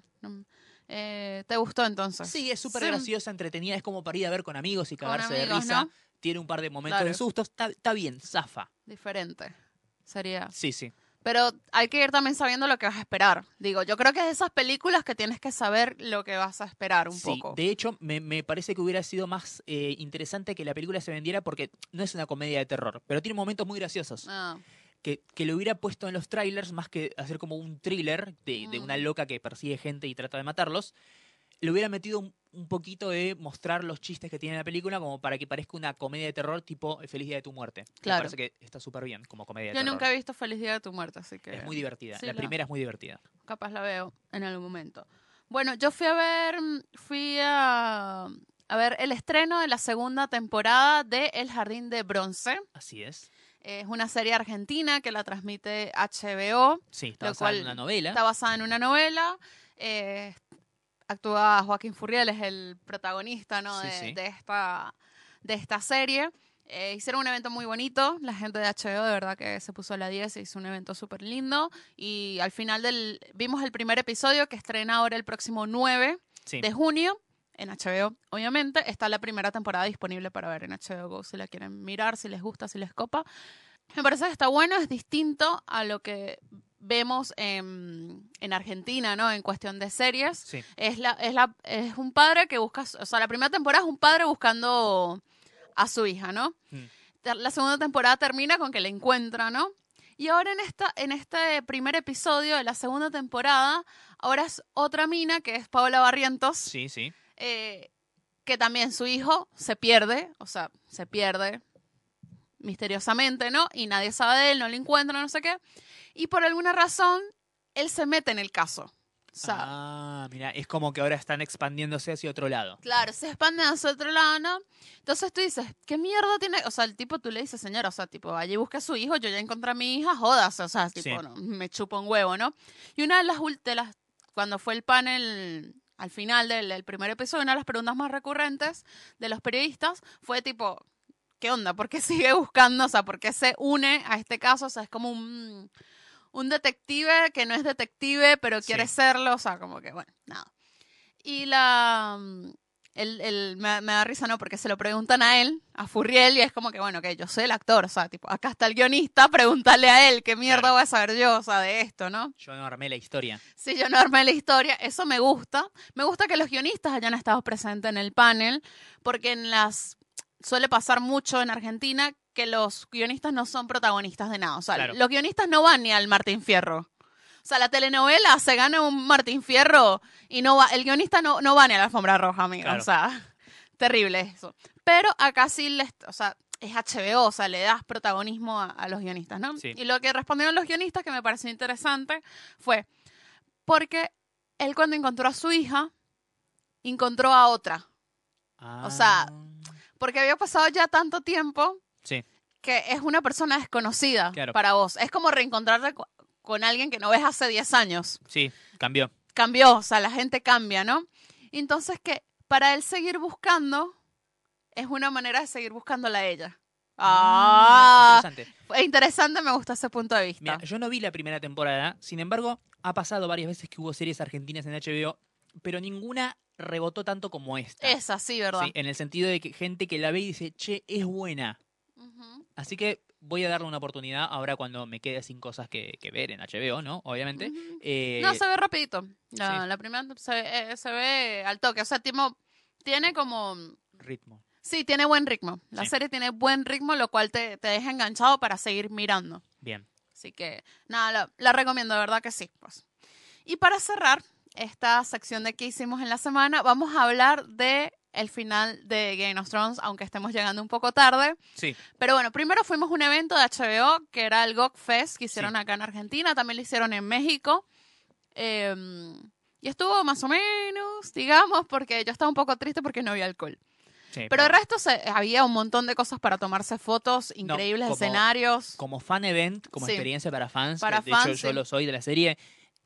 ¿Te gustó entonces? Sí, es súper graciosa, entretenida. Es como para ir a ver con amigos y cagarse de risa, ¿no? Tiene un par de momentos de sustos. Está bien, zafa. Diferente sería. Sí. Pero hay que ir también sabiendo lo que vas a esperar. Digo, yo creo que es de esas películas que tienes que saber lo que vas a esperar un poco. De hecho, me parece que hubiera sido más interesante que la película se vendiera, porque no es una comedia de terror, pero tiene momentos muy graciosos. Que lo hubiera puesto en los trailers, más que hacer como un thriller de una loca que persigue gente y trata de matarlos, le hubiera metido un poquito de mostrar los chistes que tiene la película, como para que parezca una comedia de terror tipo Feliz Día de tu Muerte. Claro. Me parece que está súper bien como comedia de terror. Yo nunca he visto Feliz Día de tu Muerte, así que... Es muy divertida. Sí, la primera es muy divertida. Capaz la veo en algún momento. Bueno, yo fui a ver el estreno de la segunda temporada de El Jardín de Bronce. Así es. Es una serie argentina que la transmite HBO. Sí, está basada en una novela. Actúa Joaquín Furriel, es el protagonista, ¿no? de esta serie. Hicieron un evento muy bonito. La gente de HBO, de verdad, que se puso a la 10 e hizo un evento súper lindo. Y al final vimos el primer episodio, que estrena ahora el próximo 9 de junio. En HBO, obviamente, está la primera temporada disponible para ver en HBO Go, si la quieren mirar, si les gusta, si les copa. Me parece que está bueno, es distinto a lo que vemos en Argentina, ¿no? En cuestión de series. Sí. Es un padre que busca... O sea, la primera temporada es un padre buscando a su hija, ¿no? La segunda temporada termina con que la encuentra, ¿no? Y ahora en este primer episodio de la segunda temporada, ahora es otra mina, que es Paola Barrientos. Sí. Que también su hijo se pierde misteriosamente, ¿no? Y nadie sabe de él, no lo encuentra, no sé qué. Y por alguna razón, él se mete en el caso. O sea, mira, es como que ahora están expandiéndose hacia otro lado. Claro, se expanden hacia otro lado, ¿no? Entonces tú dices, ¿qué mierda tiene? O sea, el tipo, tú le dices, señor, o sea, tipo, allí busca a su hijo, yo ya encontré a mi hija, jodas, o sea, tipo, no, me chupa un huevo, ¿no? Y una de las cuando fue el panel... Al final del primer episodio, una de las preguntas más recurrentes de los periodistas fue tipo, ¿qué onda? ¿Por qué sigue buscando? O sea, ¿por qué se une a este caso? O sea, es como un detective que no es detective, pero quiere serlo. O sea, como que, bueno, nada. Y me da risa, ¿no? Porque se lo preguntan a él, a Furriel, y es como que, bueno, que yo soy el actor. O sea, tipo, acá está el guionista, pregúntale a él, ¿qué mierda voy a saber yo, o sea, de esto, ¿no? Yo no armé la historia. Sí, yo no armé la historia. Eso me gusta. Me gusta que los guionistas hayan estado presentes en el panel, porque suele pasar mucho en Argentina que los guionistas no son protagonistas de nada. O sea, los guionistas no van ni al Martín Fierro. O sea, la telenovela se gana un Martín Fierro y no va, el guionista no va ni a la alfombra roja, amiga. Claro. O sea, terrible eso. Pero acá sí es HBO, o sea, le das protagonismo a los guionistas, ¿no? Sí. Y lo que respondieron los guionistas, que me pareció interesante, fue porque él cuando encontró a su hija, encontró a otra. Ah. O sea, porque había pasado ya tanto tiempo sí. que es una persona desconocida claro. para vos. Es como reencontrarte con alguien que no ves hace 10 años. Sí, cambió. Cambió, o sea, la gente cambia, ¿no? Entonces, que para él seguir buscando es una manera de seguir buscándola a ella. Ah, interesante. Interesante, me gusta ese punto de vista. Mira, yo no vi la primera temporada, sin embargo, ha pasado varias veces que hubo series argentinas en HBO, pero ninguna rebotó tanto como esta. Esa, sí, ¿verdad? Sí, en el sentido de que gente que la ve y dice, che, es buena. Uh-huh. Así que voy a darle una oportunidad ahora cuando me quede sin cosas que ver en HBO, ¿no? Obviamente. Uh-huh. No, se ve rapidito. No, sí. La primera se ve al toque. O sea, tipo, tiene como... ritmo. Sí, tiene buen ritmo. La sí. serie tiene buen ritmo, lo cual te deja enganchado para seguir mirando. Bien. Así que, nada, la recomiendo, de verdad que sí. Pues. Y para cerrar esta sección de qué hicimos en la semana, vamos a hablar de el final de Game of Thrones, aunque estemos llegando un poco tarde. Sí. Pero bueno, primero fuimos a un evento de HBO, que era el GOG Fest, que hicieron sí. acá en Argentina, también lo hicieron en México. Y estuvo más o menos, digamos, porque yo estaba un poco triste porque no había alcohol. Sí, pero el resto había un montón de cosas para tomarse fotos, increíbles no, escenarios. Como fan event, como sí. experiencia para fans, para de fans, hecho sí. yo lo soy de la serie,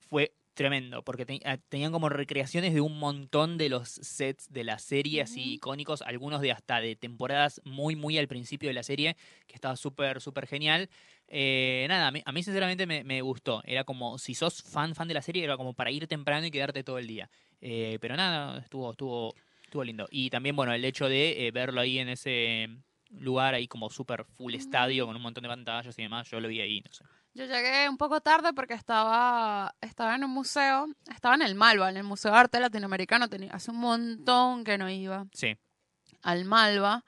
fue tremendo, porque tenían como recreaciones de un montón de los sets de la serie, así uh-huh. icónicos, algunos de hasta de temporadas muy, muy al principio de la serie, que estaba súper, súper genial. Nada, a mí sinceramente me gustó. Era como, si sos fan de la serie, era como para ir temprano y quedarte todo el día. Pero nada, estuvo lindo. Y también, bueno, el hecho de verlo ahí en ese lugar, ahí como súper full uh-huh. estadio, con un montón de pantallas y demás, yo lo vi ahí, no sé. Yo llegué un poco tarde porque estaba en un museo, estaba en el Malva, en el Museo de Arte Latinoamericano, hace un montón que no iba sí. al Malva.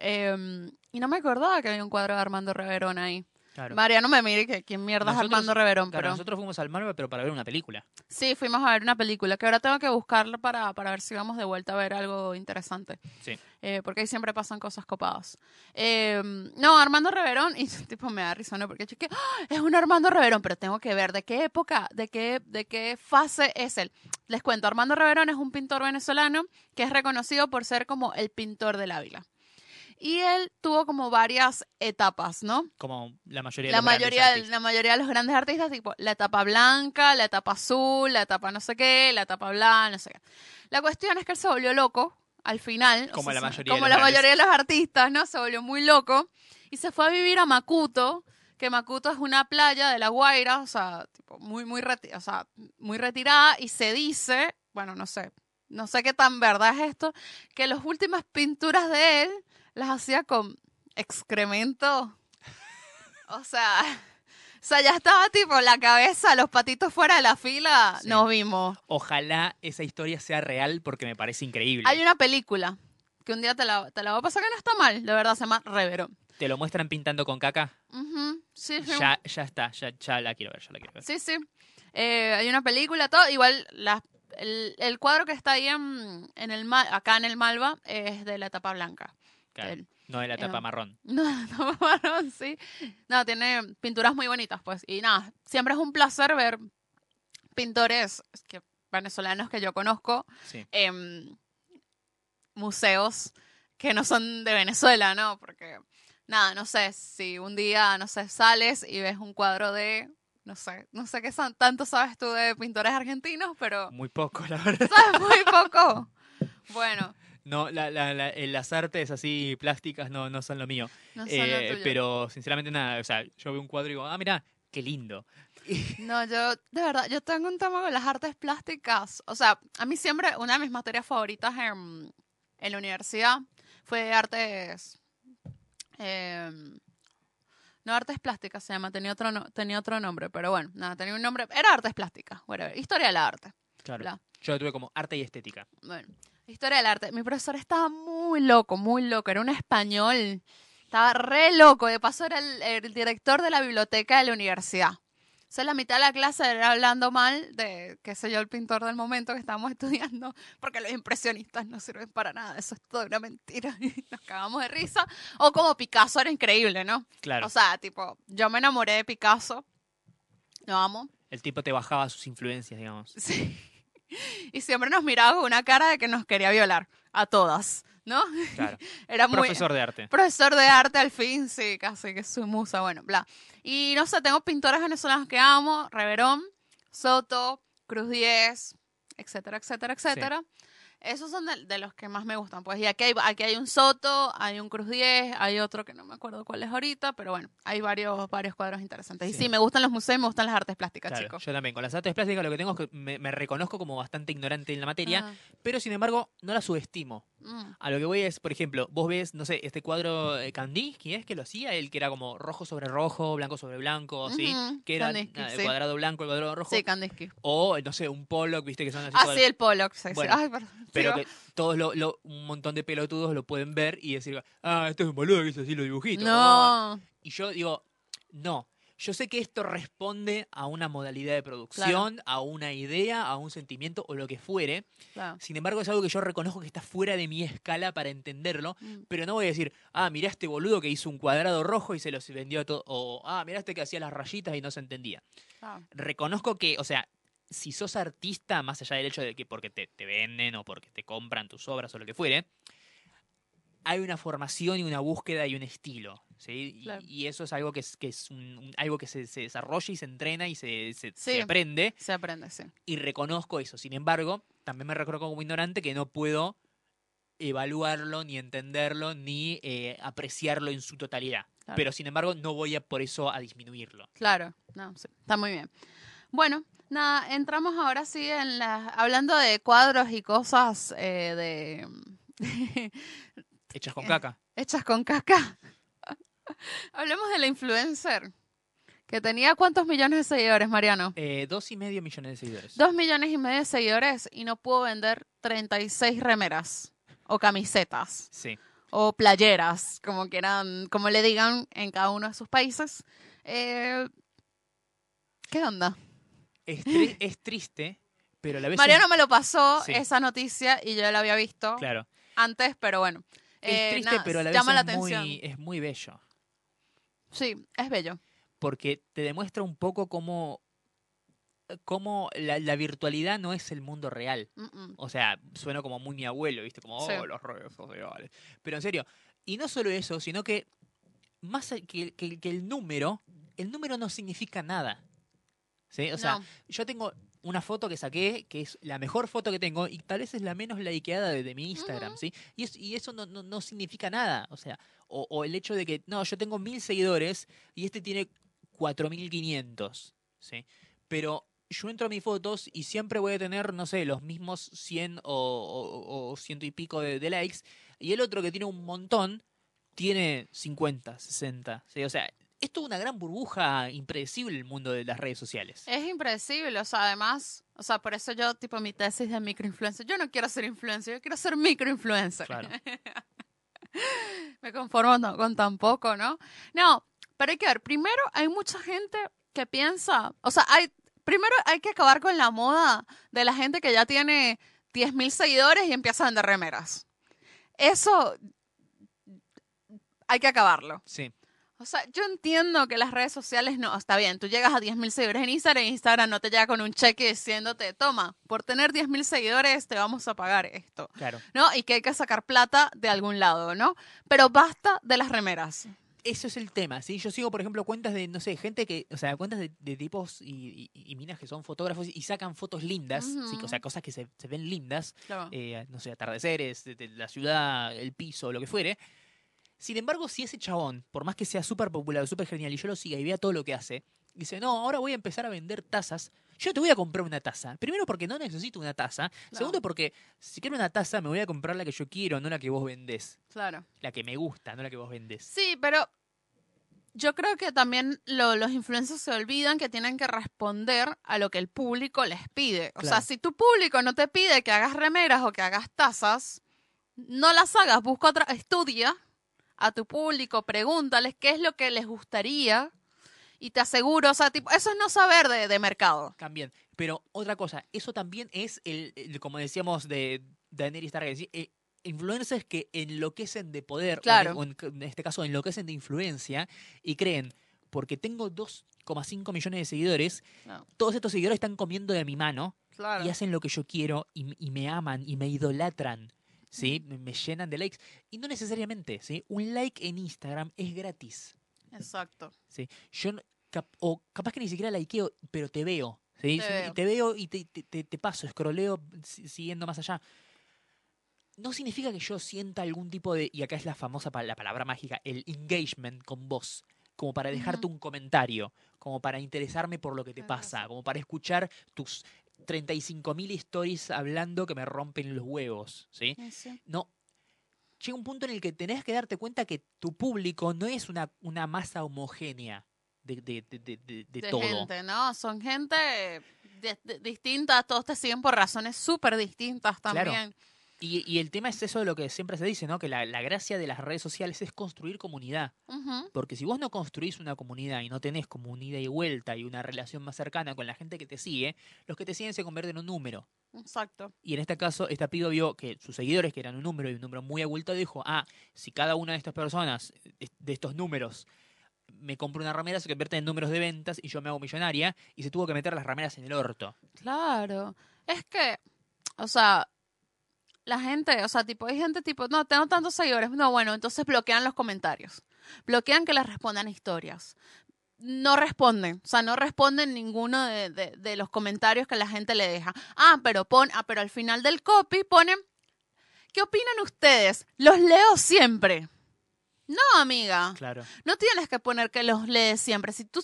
Y no me acordaba que había un cuadro de Armando Reverón ahí. Claro. Mariano me mire que quién mierda es Armando Reverón. Claro, pero nosotros fuimos al Malva, pero para ver una película. Sí, fuimos a ver una película, que ahora tengo que buscarla para ver si vamos de vuelta a ver algo interesante. Sí. Porque ahí siempre pasan cosas copadas. No, Armando Reverón, y tipo me da risa, ¿no? Porque yo que ¡ah! Es un Armando Reverón, pero tengo que ver de qué época, de qué fase es él. Les cuento, Armando Reverón es un pintor venezolano que es reconocido por ser como el pintor del Ávila. Y él tuvo como varias etapas, ¿no? Como la mayoría de los grandes artistas. La mayoría de los grandes artistas, tipo la etapa blanca, la etapa azul, la etapa no sé qué, la etapa blanca, no sé qué. La cuestión es que él se volvió loco al final. Como la mayoría de los artistas, ¿no? Se volvió muy loco y se fue a vivir a Macuto, que Macuto es una playa de La Guaira, o sea, tipo, muy retirada, y se dice, bueno, no sé qué tan verdad es esto, que las últimas pinturas de él las hacía con excremento. O sea, ya estaba tipo la cabeza, los patitos fuera de la fila, sí. Nos vimos. Ojalá esa historia sea real porque me parece increíble. Hay una película que un día te la voy a pasar que no está mal, de verdad, se llama Reverón. ¿Te lo muestran pintando con caca? Uh-huh. Sí, sí. Ya está, ya la quiero ver, Sí, sí. Hay una película, todo, igual el cuadro que está ahí acá en el Malva es de la etapa blanca. Claro, no de la tapa marrón. No, la tapa marrón, sí. No, tiene pinturas muy bonitas, pues. Y nada, siempre es un placer ver pintores venezolanos que yo conozco sí. en museos que no son de Venezuela, ¿no? Porque, nada, no sé, si un día, no sé, sales y ves un cuadro de... No sé qué tanto sabes tú de pintores argentinos, pero... Muy poco, la verdad. ¿Sabes? Muy poco. Bueno... No, las artes así plásticas no son lo mío. No son lo tuyo. Pero sinceramente nada, o sea, yo veo un cuadro y digo, ah, mirá, qué lindo. No, yo, de verdad, yo tengo un tema con las artes plásticas. O sea, a mí siempre, una de mis materias favoritas en la universidad fue artes... no, artes plásticas se llama, tenía otro nombre, pero bueno, nada, tenía un nombre, era artes plásticas, whatever, historia del arte. Claro, yo tuve como arte y estética. Bueno. Historia del arte. Mi profesor estaba muy loco, era un español, estaba re loco, de paso era el director de la biblioteca de la universidad. O sea, la mitad de la clase era hablando mal de, qué sé yo, el pintor del momento que estábamos estudiando, porque los impresionistas no sirven para nada, eso es toda una mentira, y nos cagamos de risa. O como Picasso era increíble, ¿no? Claro. O sea, tipo, yo me enamoré de Picasso, lo amo. El tipo te bajaba sus influencias, digamos. Sí. Y siempre nos miraba con una cara de que nos quería violar, a todas, ¿no? Claro. Era muy... Profesor de arte. Profesor de arte, al fin, sí, casi que su musa, bueno, bla. Y no sé, tengo pintores venezolanos que amo, Reverón, Soto, Cruz Diez, etcétera, etcétera, etcétera. Sí. Esos son de los que más me gustan, pues. Y aquí hay un Soto, hay un Cruz Diez, hay otro que no me acuerdo cuál es ahorita, pero bueno, hay varios cuadros interesantes. Sí. Y sí, me gustan los museos, me gustan las artes plásticas, claro, chicos. Yo también. Con las artes plásticas lo que tengo es que me reconozco como bastante ignorante en la materia, pero sin embargo no la subestimo. A lo que voy es, por ejemplo, vos ves, no sé, este cuadro Kandinsky, ¿es que lo hacía él? Que era como rojo sobre rojo, blanco sobre blanco, ¿sí? Que era el cuadrado blanco, el cuadrado rojo. Sí, Kandinsky. O, no sé, un Pollock, ¿viste? Que son así. Ah, cuadros. Sí, el Pollock. Sí, bueno, sí. Ay, perdón. Pero que todos un montón de pelotudos lo pueden ver y decir, ah, esto es un boludo que hizo así los dibujitos. No. Y yo digo, no. Yo sé que esto responde a una modalidad de producción, claro, a una idea, a un sentimiento o lo que fuere. Claro. Sin embargo, es algo que yo reconozco que está fuera de mi escala para entenderlo, pero no voy a decir, ah, mirá este boludo que hizo un cuadrado rojo y se los vendió a todos, o ah, mirá este que hacía las rayitas y no se entendía. Claro. Reconozco que, o sea, si sos artista, más allá del hecho de que porque te venden o porque te compran tus obras o lo que fuere, hay una formación y una búsqueda y un estilo, ¿sí? Claro. Y eso es algo que se desarrolla y se entrena y se aprende. Se aprende, sí. Y reconozco eso. Sin embargo, también me reconozco como ignorante que no puedo evaluarlo, ni entenderlo, ni apreciarlo en su totalidad. Claro. Pero sin embargo, no voy a por eso a disminuirlo. Claro, no, sí, está muy bien. Bueno, nada, entramos ahora sí en hablando de cuadros y cosas de... Hechas con caca. Hechas con caca. Hablemos de la influencer, que tenía ¿cuántos millones de seguidores, Mariano? 2,5 millones de seguidores. 2,5 millones de seguidores y no pudo vender 36 remeras o camisetas. Sí. O playeras, como quieran, como le digan en cada uno de sus países. ¿Qué onda? Es triste, pero a la vez... Mariano me lo pasó, sí, esa noticia, y yo la había visto, claro, antes, pero bueno. Es triste, nada, pero a la vez es muy bello. Sí, es bello. Porque te demuestra un poco cómo la virtualidad no es el mundo real. O sea, suena como muy mi abuelo, ¿viste? Como, sí, los redes sociales. Pero en serio, y no solo eso, sino que más que el número no significa nada. ¿Sí? O sea, no, yo tengo una foto que saqué, que es la mejor foto que tengo, y tal vez es la menos likeada de mi Instagram, ¿sí? Y eso no significa nada, o sea, o el hecho de que, no, yo tengo 1,000 seguidores y este tiene 4,500, ¿sí? Pero yo entro a mis fotos y siempre voy a tener, no sé, los mismos 100 o ciento y pico de likes, y el otro que tiene un montón tiene 50, 60, ¿sí? O sea... Es toda una gran burbuja impredecible el mundo de las redes sociales. Es impredecible, o sea, además, o sea, por eso yo, tipo, mi tesis de microinfluencer, yo no quiero ser influencer, yo quiero ser microinfluencer. Claro. Me conformo con tan poco, ¿no? No, pero hay que ver, primero hay mucha gente que piensa, o sea, primero hay que acabar con la moda de la gente que ya tiene 10,000 seguidores y empieza a vender remeras. Eso hay que acabarlo. Sí. O sea, yo entiendo que las redes sociales no, está bien, tú llegas a 10,000 seguidores en Instagram y Instagram no te llega con un cheque diciéndote, toma, por tener 10,000 seguidores te vamos a pagar esto. Claro. ¿No? Y que hay que sacar plata de algún lado, ¿no? Pero basta de las remeras. Eso es el tema, ¿sí? Yo sigo, por ejemplo, cuentas de, no sé, gente que, o sea, cuentas de tipos y minas que son fotógrafos y sacan fotos lindas, ¿sí? O sea, cosas que se ven lindas, claro, no sé, atardeceres, de la ciudad, el piso, lo que fuere. Sin embargo, si ese chabón, por más que sea súper popular, súper genial, y yo lo siga y vea todo lo que hace, dice, no, ahora voy a empezar a vender tazas. Yo te voy a comprar una taza. Primero, porque no necesito una taza. Claro. Segundo, porque si quiero una taza, me voy a comprar la que yo quiero, no la que vos vendés. Claro. La que me gusta, no la que vos vendés. Sí, pero yo creo que también los influencers se olvidan que tienen que responder a lo que el público les pide. O claro, sea, si tu público no te pide que hagas remeras o que hagas tazas, no las hagas, busca otra, estudia a tu público, pregúntales qué es lo que les gustaría y te aseguro, o sea, tipo, eso es no saber de mercado. También, pero otra cosa, eso también es, como decíamos de Daenerys Targaryen, influencers que enloquecen de poder, claro, o en este caso enloquecen de influencia y creen, porque tengo 2,5 millones de seguidores, no, todos estos seguidores están comiendo de mi mano, Claro. Y hacen lo que yo quiero y me aman y me idolatran. ¿Sí? Me llenan de likes. Y no necesariamente, ¿sí? Un like en Instagram es gratis. Exacto. ¿Sí? Yo o capaz que ni siquiera likeo, pero te veo. ¿Sí? Te veo y te paso, scrolleo siguiendo más allá. No significa que yo sienta algún tipo de... Y acá es la famosa la palabra mágica, el engagement con vos. Como para dejarte un comentario. Como para interesarme por lo que te pasa. Como para escuchar tus 35.000 stories hablando que me rompen los huevos. ¿Sí? Sí. No. Llega un punto en el que tenés que darte cuenta que tu público no es una masa homogénea de todo. Gente, ¿no? Son gente distinta. Todos te siguen por razones súper distintas también. Claro. Y el tema es eso de lo que siempre se dice, ¿no? Que la gracia de las redes sociales es construir comunidad. Uh-huh. Porque si vos no construís una comunidad y no tenés como un ida y vuelta y una relación más cercana con la gente que te sigue, los que te siguen se convierten en un número. Exacto. Y en este caso, esta piba vio que sus seguidores, que eran un número y un número muy abultado, dijo, si cada una de estas personas, de estos números, me compro una ramera, se convierte en números de ventas y yo me hago millonaria, y se tuvo que meter las rameras en el orto. Claro. Es que, o sea... La gente, o sea, tipo, hay gente tipo, no, tengo tantos seguidores. No, bueno, entonces bloquean los comentarios. Bloquean que les respondan historias. No responden. O sea, no responden ninguno de los comentarios que la gente le deja. Pero al final del copy ponen, ¿qué opinan ustedes? Los leo siempre. No, amiga. Claro. No tienes que poner que los lees siempre. Si tú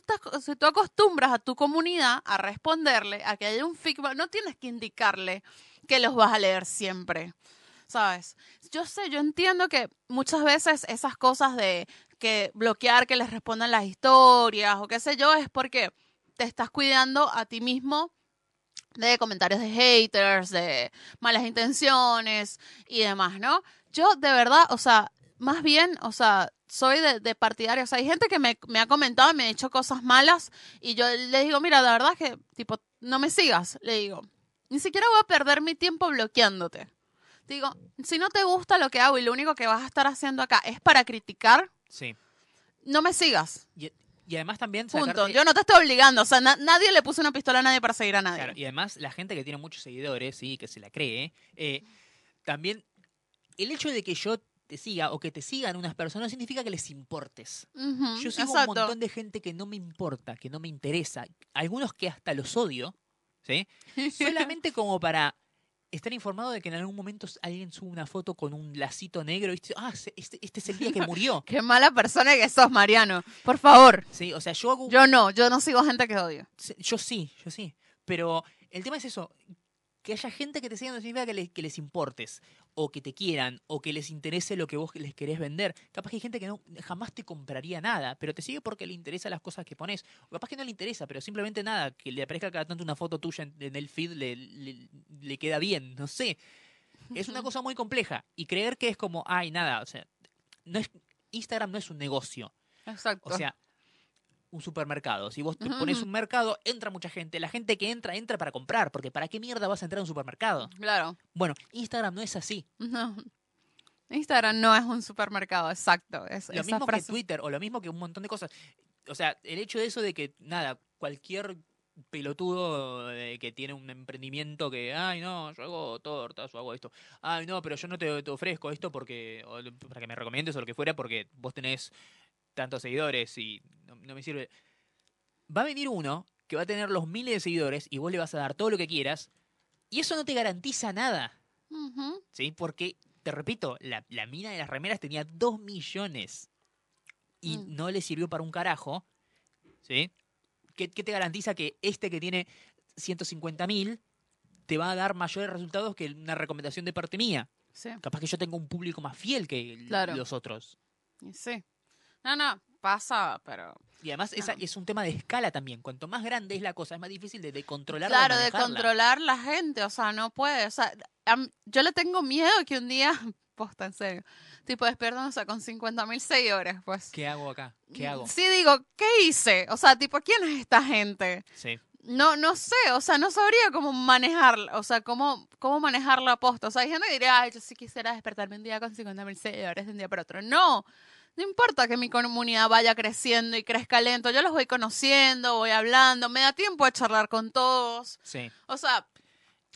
acostumbras a tu comunidad a responderle, a que haya un feedback, no tienes que indicarle que los vas a leer siempre, ¿sabes? Yo entiendo que muchas veces esas cosas de que bloquear que les respondan las historias o qué sé yo es porque te estás cuidando a ti mismo de comentarios de haters, de malas intenciones y demás, ¿no? Yo de verdad, o sea, más bien, o sea, soy de partidario. O sea, hay gente que me ha comentado y me ha hecho cosas malas y yo les digo, mira, la verdad es que, tipo, no me sigas, le digo. Ni siquiera voy a perder mi tiempo bloqueándote. Te digo, si no te gusta lo que hago y lo único que vas a estar haciendo acá es para criticar, sí, no me sigas. Y además también... Punto. Yo no te estoy obligando. O sea, nadie le puso una pistola a nadie para seguir a nadie. Claro, y además la gente que tiene muchos seguidores, sí, que se la cree, también el hecho de que yo te siga o que te sigan unas personas significa que les importes. Uh-huh, yo sigo un montón de gente que no me importa, que no me interesa. Algunos que hasta los odio. ¿Sí? Solamente como para estar informado de que en algún momento alguien sube una foto con un lacito negro y dice, este es el día que murió. Qué mala persona que sos, Mariano. Por favor. Sí, o sea, yo hago... Yo no sigo gente que odio. Yo sí. Pero el tema es eso, que haya gente que te siga no significa que les importes, o que te quieran, o que les interese lo que vos les querés vender. Capaz que hay gente que no jamás te compraría nada, pero te sigue porque le interesan las cosas que pones. O capaz que no le interesa, pero simplemente nada, que le aparezca cada tanto una foto tuya en el feed le queda bien, no sé. Es una cosa muy compleja. Y creer que es como, nada, o sea, Instagram no es un negocio. Exacto. O sea, un supermercado. Si vos te pones un mercado, entra mucha gente. La gente que entra para comprar. Porque ¿para qué mierda vas a entrar a un supermercado? Claro. Bueno, Instagram no es así. No. Instagram no es un supermercado, exacto. Lo mismo que Twitter o lo mismo que un montón de cosas. O sea, el hecho de eso de que, nada, cualquier pelotudo que tiene un emprendimiento que, yo hago tortas o hago esto. Pero yo no te ofrezco esto porque para que me recomiendes o lo que fuera porque vos tenés tantos seguidores y no me sirve. Va a venir uno que va a tener los miles de seguidores y vos le vas a dar todo lo que quieras y eso no te garantiza nada. Uh-huh. ¿Sí? Porque, te repito, la mina de las remeras tenía 2 millones y no le sirvió para un carajo. ¿Sí? ¿Qué te garantiza que este que tiene 150.000 te va a dar mayores resultados que una recomendación de parte mía? Sí. Capaz que yo tengo un público más fiel que los otros. Sí. No, pasa, pero... Y además es un tema de escala también. Cuanto más grande es la cosa, es más difícil de controlar. Claro, de controlar la gente. O sea, no puede. O sea, yo le tengo miedo que un día... Posta, en serio. Tipo, despiertan, o sea, con 50.000 seguidores, pues. ¿Qué hago acá? ¿Qué hago? Sí, digo, ¿qué hice? O sea, tipo, ¿quién es esta gente? Sí. No sé, o sea, no sabría cómo manejarla, o sea, cómo manejar la posta. O sea, hay gente que diría, yo sí quisiera despertarme un día con 50.000 seguidores de un día para otro. ¡No! No importa que mi comunidad vaya creciendo y crezca lento. Yo los voy conociendo, voy hablando, me da tiempo de charlar con todos. Sí. O sea,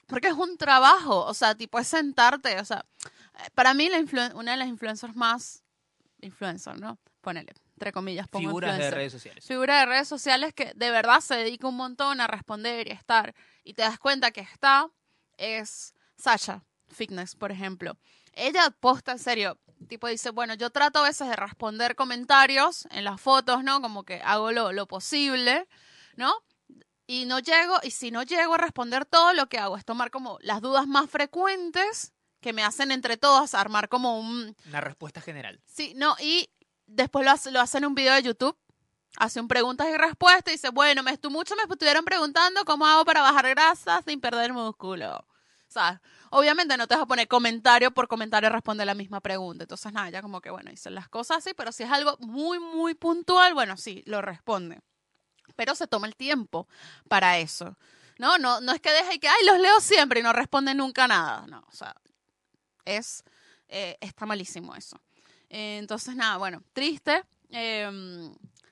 porque es un trabajo, o sea, tipo es sentarte, o sea, para mí una de las influencers más, influencer, ¿no? Ponele, entre comillas, pongo figuras influencer, de redes sociales. Figuras de redes sociales que de verdad se dedica un montón a responder y a estar, y te das cuenta que es Sasha Fitness, por ejemplo. Ella posta en serio, tipo dice, bueno, yo trato a veces de responder comentarios en las fotos, ¿no? Como que hago lo posible, ¿no? Y no llego, y si no llego a responder todo, lo que hago es tomar como las dudas más frecuentes que me hacen entre todas, armar como una respuesta general. Sí, no, y después lo hace en un video de YouTube, hace un preguntas y respuestas, y dice, bueno, muchos me estuvieron preguntando cómo hago para bajar grasa sin perder músculo. O sea, obviamente no te vas a poner comentario por comentario responde la misma pregunta. Entonces, nada, ya como que, bueno, hice las cosas así, pero si es algo muy, muy puntual, bueno, sí, lo responde. Pero se toma el tiempo para eso. No es que deje que, los leo siempre y no responde nunca nada. No, o sea, está malísimo eso. Entonces, nada, bueno, triste.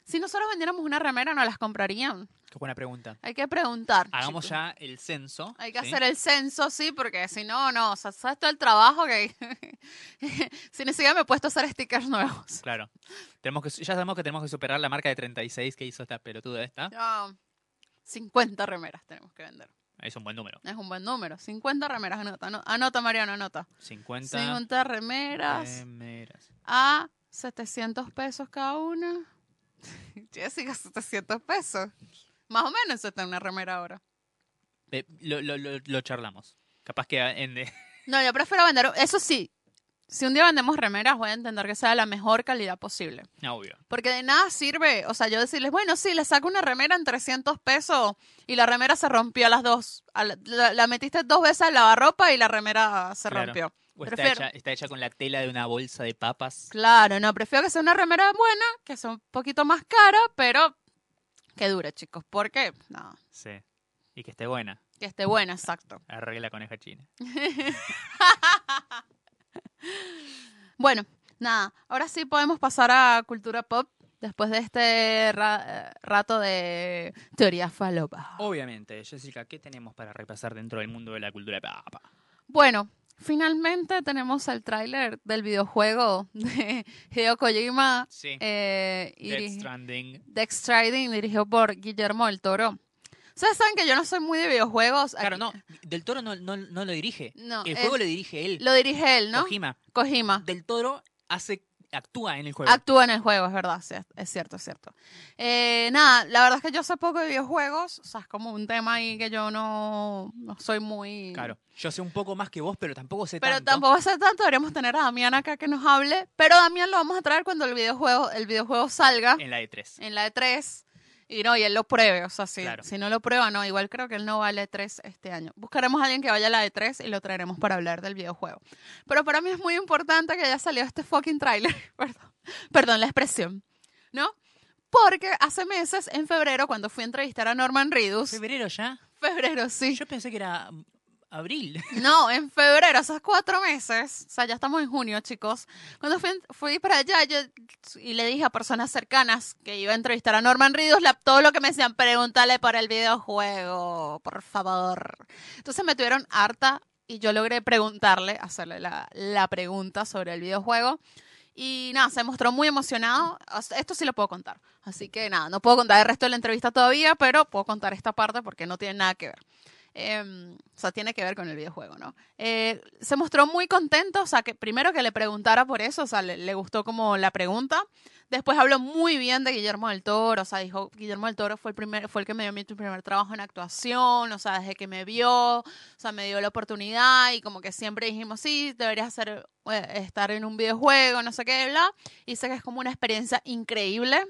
Si nosotros vendiéramos una remera, ¿no las comprarían? Qué buena pregunta. Hay que preguntar. Hagamos chico. Ya el censo. Hay que hacer el censo, sí, porque si no, o sea, ¿sabes todo el trabajo que hay? Si ni siquiera me he puesto a hacer stickers nuevos. Claro. Ya sabemos que tenemos que superar la marca de 36 que hizo esta pelotuda esta. 50 remeras tenemos que vender. Es un buen número. 50 remeras, anota Mariano, anota. 50 remeras. A $700 cada una. Jessica, $700. Más o menos eso está en una remera ahora. Lo charlamos. Capaz que No, yo prefiero vender. Eso sí. Si un día vendemos remeras, voy a intentar que sea de la mejor calidad posible. Obvio. Porque de nada sirve. O sea, yo decirles, bueno, sí, les saco una remera en $300 y la remera se rompió a las dos. La metiste dos veces al lavarropa y la remera se rompió. O está hecha con la tela de una bolsa de papas. Claro, no, prefiero que sea una remera buena, que sea un poquito más cara, pero que dure, chicos, porque no. Sí, y que esté buena. Que esté buena, exacto. Arregla coneja china. Bueno, nada, ahora sí podemos pasar a cultura pop después de este rato de teoría falopa. Obviamente, Jessica, ¿qué tenemos para repasar dentro del mundo de la cultura pop? Bueno, finalmente tenemos el tráiler del videojuego de Hideo Kojima. Sí. Death Stranding. Death Stranding, dirigido por Guillermo del Toro. Ustedes saben que yo no soy muy de videojuegos. Claro, no. Del Toro no lo dirige. No, el juego lo dirige él. Lo dirige él, ¿no? Kojima. Del Toro actúa en el juego. Actúa en el juego, es verdad. Sí, es cierto, es cierto. Nada, la verdad es que yo sé poco de videojuegos. O sea, es como un tema ahí que yo no soy muy... Claro, yo sé un poco más que vos, pero tampoco sé tanto. Pero tampoco sé tanto. Deberíamos tener a Damián acá que nos hable. Pero Damián lo vamos a traer cuando el videojuego salga. En la E3. En la E3. Y no, y él lo pruebe, o sea, si no lo prueba, no, igual creo que él no va a la E3 este año. Buscaremos a alguien que vaya a la E3 y lo traeremos para hablar del videojuego. Pero para mí es muy importante que haya salido este fucking tráiler, perdón la expresión, ¿no? Porque hace meses, en febrero, cuando fui a entrevistar a Norman Reedus... ¿Febrero ya? Febrero, sí. Yo pensé que era abril. No, en febrero, esos 4 meses, o sea, ya estamos en junio, chicos. Cuando fui para allá y le dije a personas cercanas que iba a entrevistar a Norman Reedus, todo lo que me decían, pregúntale por el videojuego, por favor. Entonces me tuvieron harta y yo logré hacerle la pregunta sobre el videojuego. Y nada, se mostró muy emocionado. Esto sí lo puedo contar. Así que nada, no puedo contar el resto de la entrevista todavía, pero puedo contar esta parte porque no tiene nada que ver. O sea, tiene que ver con el videojuego, ¿no? Se mostró muy contento, o sea, que primero que le preguntara por eso, o sea, le gustó como la pregunta. Después habló muy bien de Guillermo del Toro, o sea, dijo, Guillermo del Toro fue el que me dio mi primer trabajo en actuación, o sea, desde que me vio, o sea, me dio la oportunidad y como que siempre dijimos, sí, deberías estar en un videojuego, no sé qué, bla. Y sé que es como una experiencia increíble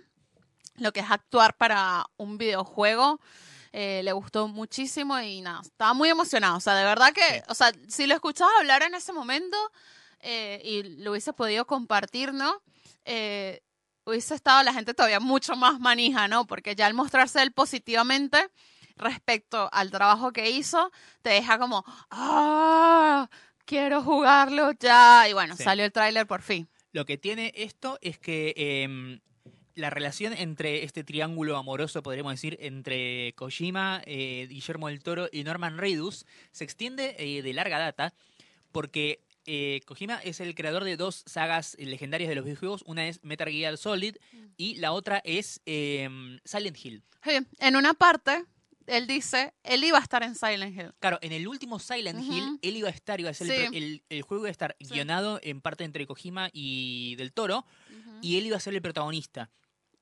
lo que es actuar para un videojuego. Le gustó muchísimo y nada, estaba muy emocionado. O sea, de verdad que, o sea, si lo escuchabas hablar en ese momento y lo hubiese podido compartir, ¿no? Hubiese estado la gente todavía mucho más manija, ¿no? Porque ya al mostrarse él positivamente respecto al trabajo que hizo, te deja como, ¡ah! Quiero jugarlo ya. Y bueno, salió el tráiler por fin. Lo que tiene esto es que... la relación entre este triángulo amoroso, podríamos decir, entre Kojima, Guillermo del Toro y Norman Reedus se extiende de larga data, porque Kojima es el creador de dos sagas legendarias de los videojuegos. Una es Metal Gear Solid y la otra es Silent Hill. Sí, en una parte él dice, él iba a estar en Silent Hill. Claro, en el último Silent Hill, él iba a estar, iba a ser el juego iba a estar guionado en parte entre Kojima y Del Toro, y él iba a ser el protagonista.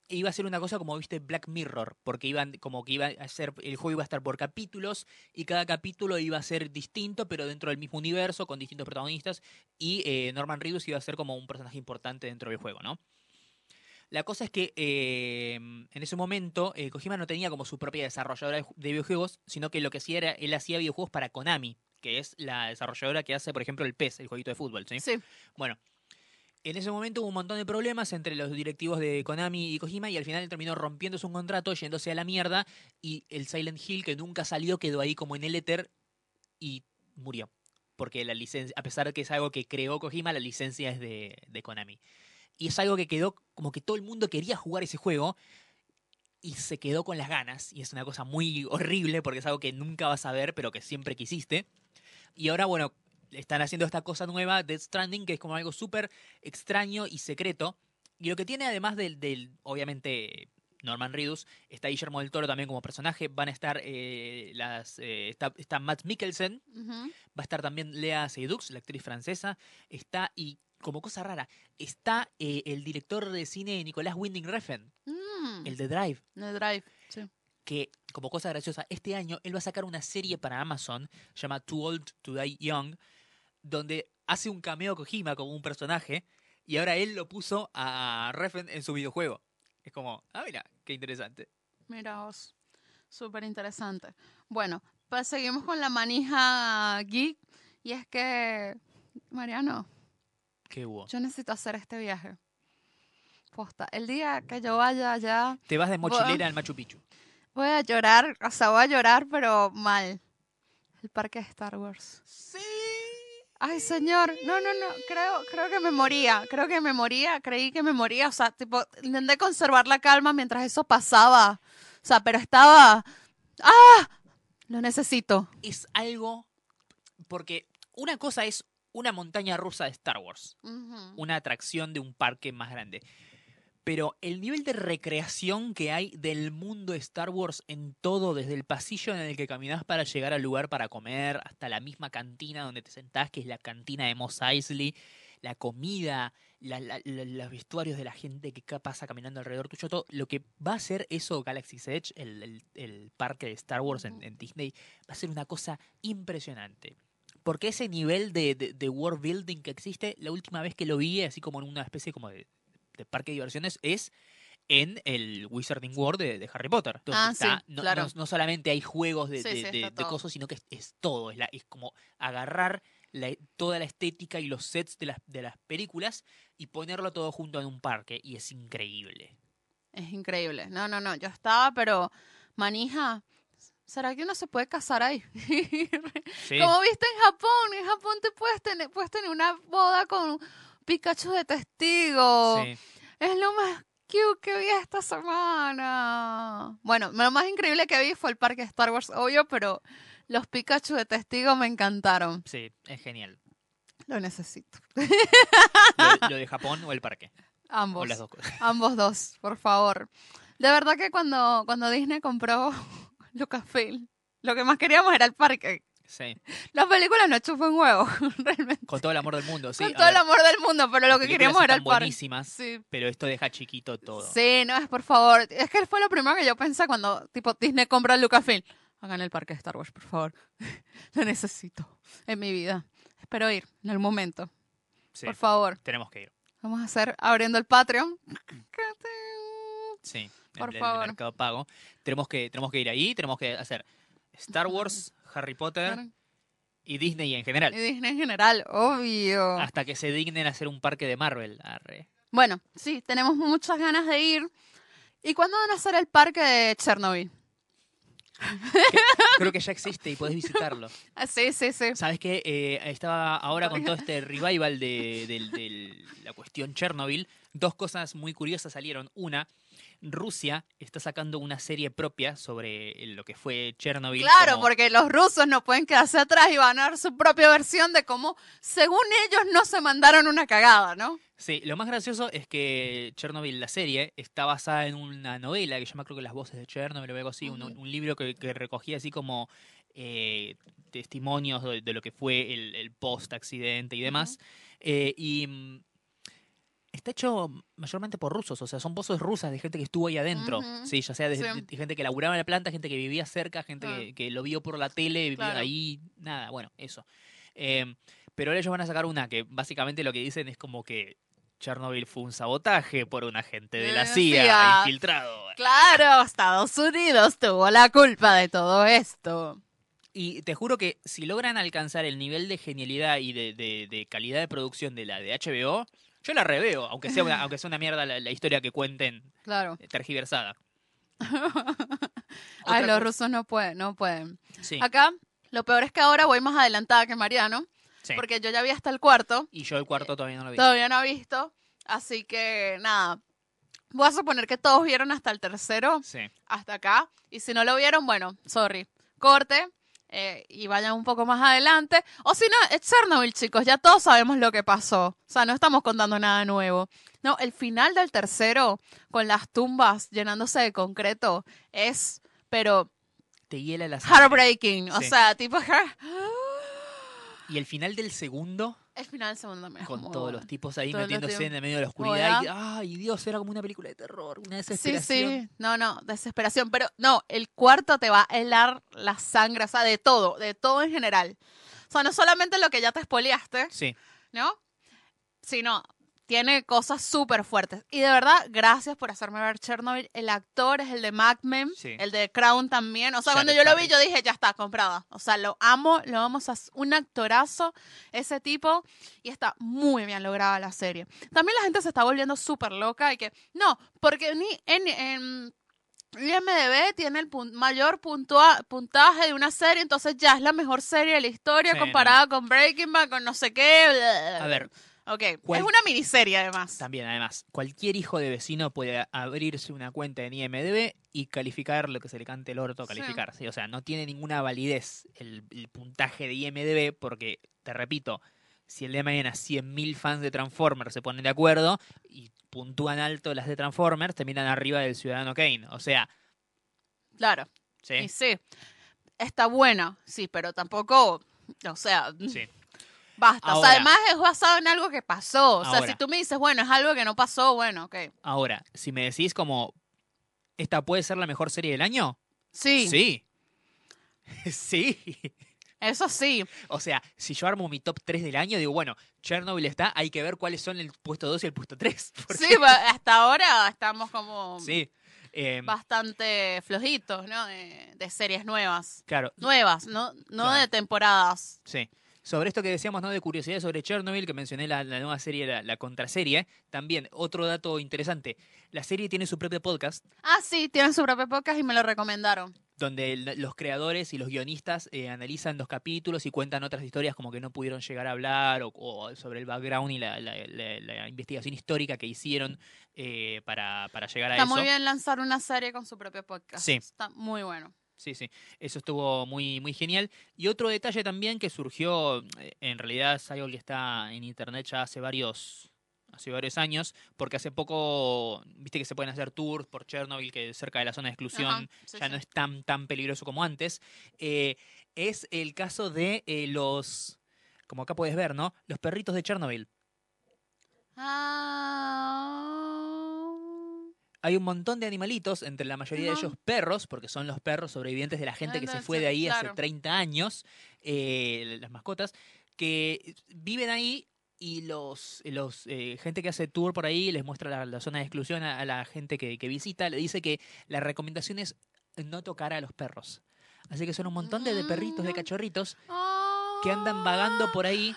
Iba a ser una cosa como, viste, Black Mirror, porque iban, como que iba a ser, el juego iba a estar por capítulos, y cada capítulo iba a ser distinto, pero dentro del mismo universo, con distintos protagonistas, y Norman Reedus iba a ser como un personaje importante dentro del juego, ¿no? La cosa es que en ese momento Kojima no tenía como su propia desarrolladora de videojuegos, sino que lo que hacía era, él hacía videojuegos para Konami, que es la desarrolladora que hace, por ejemplo, el PES, el jueguito de fútbol, ¿sí? Sí. Bueno, en ese momento hubo un montón de problemas entre los directivos de Konami y Kojima, y al final terminó rompiéndose un contrato, yéndose a la mierda, y el Silent Hill, que nunca salió, quedó ahí como en el éter y murió. Porque la licencia, a pesar de que es algo que creó Kojima, la licencia es de Konami. Y es algo que quedó como que todo el mundo quería jugar ese juego y se quedó con las ganas. Y es una cosa muy horrible porque es algo que nunca vas a ver, pero que siempre quisiste. Y ahora, bueno, están haciendo esta cosa nueva, Death Stranding, que es como algo súper extraño y secreto. Y lo que tiene, además del obviamente, Norman Reedus, está Guillermo del Toro también como personaje. Van a estar está Matt Mikkelsen. Va a estar también Léa Seydoux, la actriz francesa. Está, y como cosa rara, está el director de cine Nicolás Winding Refn, el de Drive. De Drive, sí. Que, como cosa graciosa, este año él va a sacar una serie para Amazon llamada Too Old to Die Young, donde hace un cameo Kojima como un personaje, y ahora él lo puso a Refn en su videojuego. Es como, ah, mira, qué interesante. Mira vos, súper interesante. Bueno, pues seguimos con la manija geek, y es que, Mariano, ¿qué hubo? Yo necesito hacer este viaje. Posta. El día que yo vaya allá... Te vas de mochilera al Machu Picchu. Voy a llorar, o sea, voy a llorar, pero mal. El parque de Star Wars. ¡Sí! Ay, señor. No. Creo que me moría. Creí que me moría. O sea, tipo, intenté conservar la calma mientras eso pasaba. O sea, pero estaba... ¡Ah! Lo necesito. Es algo... Porque una cosa es... una montaña rusa de Star Wars. Una atracción de un parque más grande. Pero el nivel de recreación que hay del mundo de Star Wars en todo, desde el pasillo en el que caminás para llegar al lugar para comer, hasta la misma cantina donde te sentás, que es la cantina de Mos Eisley, la comida, los vestuarios de la gente que pasa caminando alrededor tuyo, todo lo que va a ser eso, Galaxy's Edge, el parque de Star Wars en Disney, va a ser una cosa impresionante. Porque ese nivel de world building que existe, la última vez que lo vi, así como en una especie como de parque de diversiones, es en el Wizarding World de Harry Potter. Entonces está, sí, claro. No solamente hay juegos de cosas, sino que es todo. Es como agarrar toda la estética y los sets de las películas y ponerlo todo junto en un parque. Y es increíble. Es increíble. No. Yo estaba, pero manija... ¿Será que uno se puede casar ahí? Sí. Como viste en Japón te puedes tener una boda con un Pikachu de testigo. Sí. Es lo más cute que vi esta semana. Bueno, lo más increíble que vi fue el parque de Star Wars, obvio, pero los Pikachu de testigo me encantaron. Sí, es genial. Lo necesito. ¿Lo de Japón o el parque? Ambos. O las dos cosas. Ambos dos, por favor. De verdad que cuando Disney compró... Lucasfilm. Lo que más queríamos era el parque. Sí. Las películas no chupan huevo, realmente. Con todo el amor del mundo, sí. Con todo el amor del mundo, pero lo que queríamos era el parque. Buenísimas, sí. Pero esto deja chiquito todo. Sí, no, es por favor. Es que fue lo primero que yo pensé cuando tipo Disney compra el Lucasfilm. Hagan el parque de Star Wars, por favor. Lo necesito en mi vida. Espero ir en el momento. Sí, por favor. Tenemos que ir. Vamos a hacer abriendo el Patreon. Sí, por favor. El mercado pago. Tenemos que ir ahí, tenemos que hacer Star Wars, Harry Potter y Disney en general. Y Disney en general, obvio. Hasta que se dignen a hacer un parque de Marvel. Arre. Bueno, sí, tenemos muchas ganas de ir. ¿Y cuándo van a hacer el parque de Chernobyl? Creo que ya existe y podés visitarlo. Sí. ¿Sabes qué? Estaba ahora con todo este revival de la cuestión Chernobyl. Dos cosas muy curiosas salieron. Una, Rusia está sacando una serie propia sobre lo que fue Chernobyl. Claro, como... porque los rusos no pueden quedarse atrás y van a dar su propia versión de cómo, según ellos, no se mandaron una cagada, ¿no? Sí, lo más gracioso es que Chernobyl, la serie, está basada en una novela que se llama, creo que Las voces de Chernobyl o algo así, un libro que recogía así como testimonios de lo que fue el post-accidente y demás. Y está hecho mayormente por rusos, o sea, son voces rusas de gente que estuvo ahí adentro, ¿sí? Ya sea de gente que laburaba en la planta, gente que vivía cerca, gente que lo vio por la tele, claro, ahí, nada, bueno, eso. Pero ahora ellos van a sacar una que básicamente lo que dicen es como que Chernobyl fue un sabotaje por un agente de la CIA infiltrado. Claro, Estados Unidos tuvo la culpa de todo esto. Y te juro que si logran alcanzar el nivel de genialidad y de calidad de producción de la de HBO, yo la reveo, aunque sea una mierda la historia que cuenten, claro, tergiversada. Ay, los rusos no pueden. Sí. Acá, lo peor es que ahora voy más adelantada que Mariano. Sí. Porque yo ya vi hasta el cuarto. Y yo el cuarto todavía no lo he visto. Todavía no he visto. Así que, nada. Voy a suponer que todos vieron hasta el tercero. Sí. Hasta acá. Y si no lo vieron, bueno, sorry. Corte. Y vayan un poco más adelante. O si no, es Chernobyl, chicos. Ya todos sabemos lo que pasó. O sea, no estamos contando nada nuevo. No, el final del tercero, con las tumbas llenándose de concreto, es, pero... te hiela la sangre. Heartbreaking. Sí. O sea, tipo... Y el final del segundo... el final del segundo me con todos los tipos ahí metiéndose en el medio de la oscuridad. Y, ay, Dios, era como una película de terror. Una desesperación. Sí, sí. No, desesperación. Pero no, el cuarto te va a helar la sangre. O sea, de todo en general. O sea, no solamente lo que ya te espoleaste. Sí. ¿No? Sino, tiene cosas súper fuertes. Y de verdad, gracias por hacerme ver Chernobyl. El actor es el de Mad Men. Sí. El de Crown también. O sea, cuando yo lo vi, yo dije, ya está, comprada. O sea, lo amo. O sea, es un actorazo ese tipo. Y está muy bien lograda la serie. También la gente se está volviendo súper loca. Y que, no, porque ni en IMDb tiene el mayor puntaje de una serie. Entonces ya es la mejor serie de la historia, sí, comparada con Breaking Bad, con no sé qué. A ver. Okay. Es una miniserie además. También, además, cualquier hijo de vecino puede abrirse una cuenta en IMDb y calificar lo que se le cante el orto, calificar. Sí. O sea, no tiene ninguna validez el puntaje de IMDb porque, te repito, si el día de mañana 100.000 fans de Transformers se ponen de acuerdo y puntúan alto las de Transformers, terminan arriba del Ciudadano Kane. O sea... claro. Sí. Y sí. Está buena, sí, pero tampoco... o sea... sí. Basta. Ahora, o sea, además es basado en algo que pasó. O sea, ahora, si tú me dices, bueno, es algo que no pasó, bueno, ok. Ahora, si me decís como, ¿esta puede ser la mejor serie del año? Sí. Sí. Sí. Eso sí. O sea, si yo armo mi top 3 del año, digo, bueno, Chernobyl está, hay que ver cuáles son el puesto 2 y el puesto 3. Sí, hasta ahora estamos como... sí. Bastante flojitos, ¿no? De series nuevas. Claro. Nuevas, no claro, de temporadas. Sí. Sobre esto que decíamos, ¿no? De curiosidad sobre Chernobyl, que mencioné la nueva serie, la contraserie. También, otro dato interesante. La serie tiene su propio podcast. Ah, sí, tiene su propio podcast y me lo recomendaron. Donde los creadores y los guionistas analizan los capítulos y cuentan otras historias como que no pudieron llegar a hablar o sobre el background y la investigación histórica que hicieron para llegar a eso. Está muy bien lanzar una serie con su propio podcast. Sí. Está muy bueno. Sí, sí. Eso estuvo muy, muy genial. Y otro detalle también que surgió, en realidad es algo que está en internet ya hace varios años, porque hace poco, viste que se pueden hacer tours por Chernobyl, que cerca de la zona de exclusión no es tan peligroso como antes. Es el caso de los, como acá puedes ver, ¿no? Los perritos de Chernobyl. Hay un montón de animalitos, entre la mayoría de ellos perros, porque son los perros sobrevivientes de la gente que se fue de ahí, claro, hace 30 años, las mascotas, que viven ahí y los gente que hace tour por ahí les muestra la zona de exclusión a la gente que visita, le dice que la recomendación es no tocar a los perros. Así que son un montón de perritos, de cachorritos, que andan vagando por ahí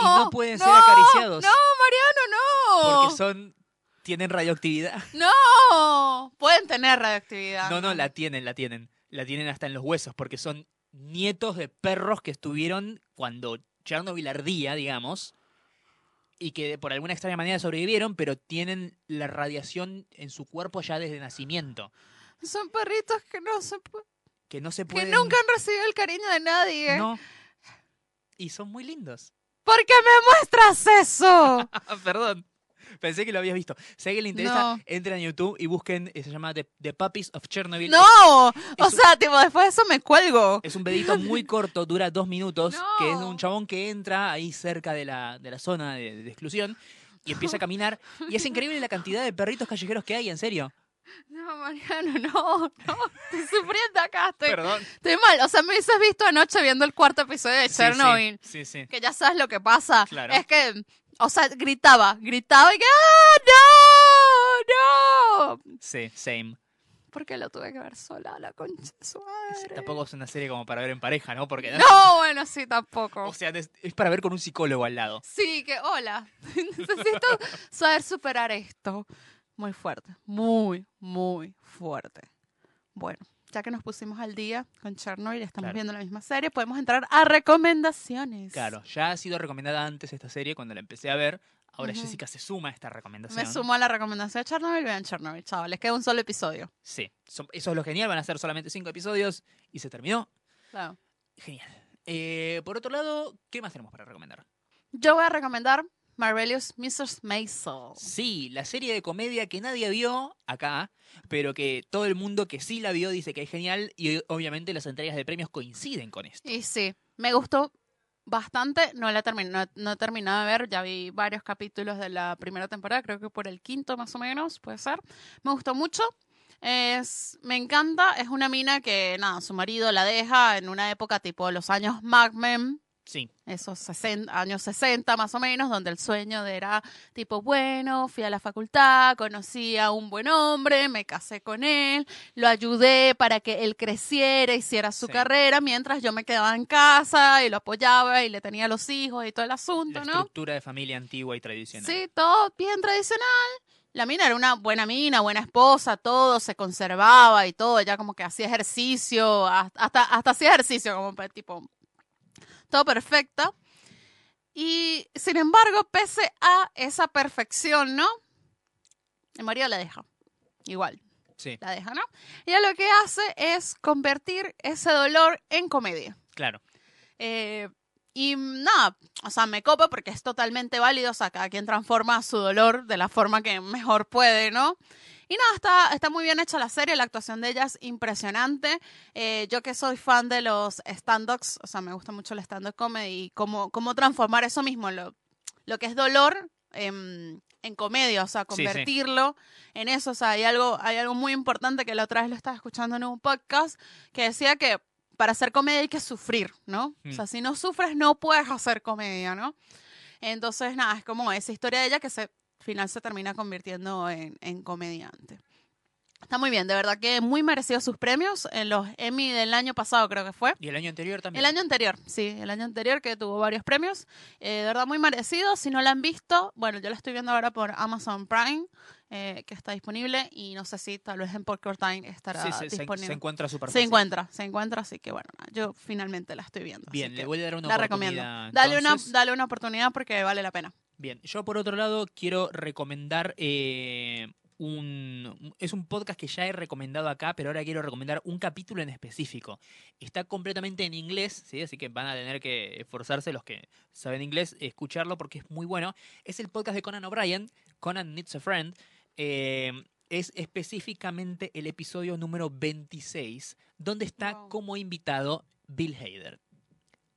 y no pueden ser acariciados. ¡No, Mariano, no! Porque tienen radioactividad. ¡No! Pueden tener radioactividad. No, la tienen. La tienen hasta en los huesos, porque son nietos de perros que estuvieron cuando Chernobyl ardía, digamos, y que por alguna extraña manera sobrevivieron, pero tienen la radiación en su cuerpo ya desde nacimiento. Son perritos que no se pueden... Que nunca han recibido el cariño de nadie. No. Y son muy lindos. ¿Por qué me muestras eso? Perdón. Pensé que lo habías visto. Si a alguien le interesa, no, entren a YouTube y busquen, se llama The Puppies of Chernobyl. ¡No! Tipo, después de eso me cuelgo. Es un pedito muy corto, dura 2 minutos, no, que es de un chabón que entra ahí cerca de la zona de exclusión y empieza a caminar. Y es increíble la cantidad de perritos callejeros que hay, en serio. No, Mariano, no, estoy sufriendo acá, estoy mal. O sea, me hubieses visto anoche viendo el 4º episodio de Chernobyl. Sí. Que ya sabes lo que pasa. Claro. Es que... O sea, gritaba y que ¡ah, no! ¡No! Sí, same. Porque lo tuve que ver sola, la concha de su madre. Tampoco es una serie como para ver en pareja, ¿no? Porque no, bueno, sí, tampoco. O sea, es para ver con un psicólogo al lado. Sí, que hola, necesito saber superar esto. Muy fuerte, muy, muy fuerte. Bueno, ya que nos pusimos al día con Chernobyl, estamos viendo la misma serie, podemos entrar a recomendaciones. Claro, ya ha sido recomendada antes esta serie cuando la empecé a ver. Ahora Jessica se suma a esta recomendación. Me sumo a la recomendación de Chernobyl. Vean Chernobyl, chavales, les queda un solo episodio. Sí, eso es lo genial, van a ser solamente 5 episodios y se terminó. Claro. Genial. Por otro lado, ¿qué más tenemos para recomendar? Yo voy a recomendar Marvelous Mrs. Maisel. Sí, la serie de comedia que nadie vio acá, pero que todo el mundo que sí la vio dice que es genial y obviamente las entregas de premios coinciden con esto. Y sí, me gustó bastante, no he terminado de ver, ya vi varios capítulos de la primera temporada, creo que por el 5º más o menos, puede ser. Me gustó mucho. Me encanta, es una mina que nada, su marido la deja en una época tipo los años Mad Men. Sí. Esos años 60 más o menos, donde el sueño era tipo, bueno, fui a la facultad, conocí a un buen hombre, me casé con él, lo ayudé para que él creciera, hiciera su carrera, mientras yo me quedaba en casa y lo apoyaba y le tenía los hijos y todo el asunto, ¿no? La estructura de familia antigua y tradicional. Sí, todo bien tradicional. La mina era una buena mina, buena esposa, todo, se conservaba y todo, ella como que hacía ejercicio, hasta hacía ejercicio como tipo... Todo perfecta. Y sin embargo, pese a esa perfección, ¿no? El marido la deja. Igual. Sí. La deja, ¿no? Y ella lo que hace es convertir ese dolor en comedia. Claro. Y nada, o sea, me copa porque es totalmente válido. O sea, cada quien transforma su dolor de la forma que mejor puede, ¿no? Y nada, está muy bien hecha la serie, la actuación de ella es impresionante. Yo que soy fan de los stand-ups, o sea, me gusta mucho el stand-up comedy y cómo transformar eso mismo, lo que es dolor en comedia, o sea, convertirlo en eso. O sea, hay algo muy importante que la otra vez lo estaba escuchando en un podcast que decía que para hacer comedia hay que sufrir, ¿no? O sea, si no sufres no puedes hacer comedia, ¿no? Entonces, nada, es como esa historia de ella que al final se termina convirtiendo en comediante. Está muy bien, de verdad que muy merecidos sus premios en los Emmy del año pasado, creo que fue. Y el año anterior también. El año anterior, sí, el año anterior que tuvo varios premios. De verdad muy merecidos. Si no la han visto, bueno, yo la estoy viendo ahora por Amazon Prime, que está disponible, y no sé si tal vez en Popcorn Time estará disponible. Se encuentra súper fácil. Se encuentra, así que bueno, yo finalmente la estoy viendo. Bien, le voy a dar una oportunidad. La recomiendo. Dale una oportunidad porque vale la pena. Bien, yo por otro lado quiero recomendar es un podcast que ya he recomendado acá, pero ahora quiero recomendar un capítulo en específico. Está completamente en inglés, ¿sí? Así que van a tener que esforzarse los que saben inglés, escucharlo porque es muy bueno. Es el podcast de Conan O'Brien, Conan Needs a Friend. Es específicamente el episodio número 26, donde está como invitado Bill Hader.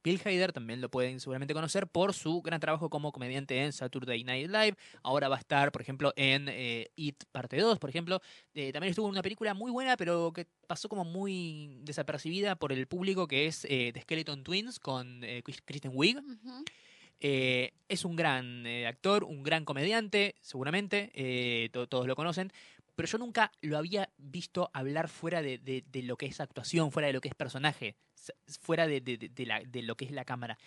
Bill Hader también lo pueden seguramente conocer por su gran trabajo como comediante en Saturday Night Live. Ahora va a estar, por ejemplo, en It Parte 2, por ejemplo. También estuvo en una película muy buena, pero que pasó como muy desapercibida por el público, que es The Skeleton Twins con Kristen Wiig. Uh-huh. Es un gran actor, un gran comediante, seguramente. Todos lo conocen. Pero yo nunca lo había visto hablar fuera de lo que es actuación, fuera de lo que es personaje, fuera de lo que es la cámara.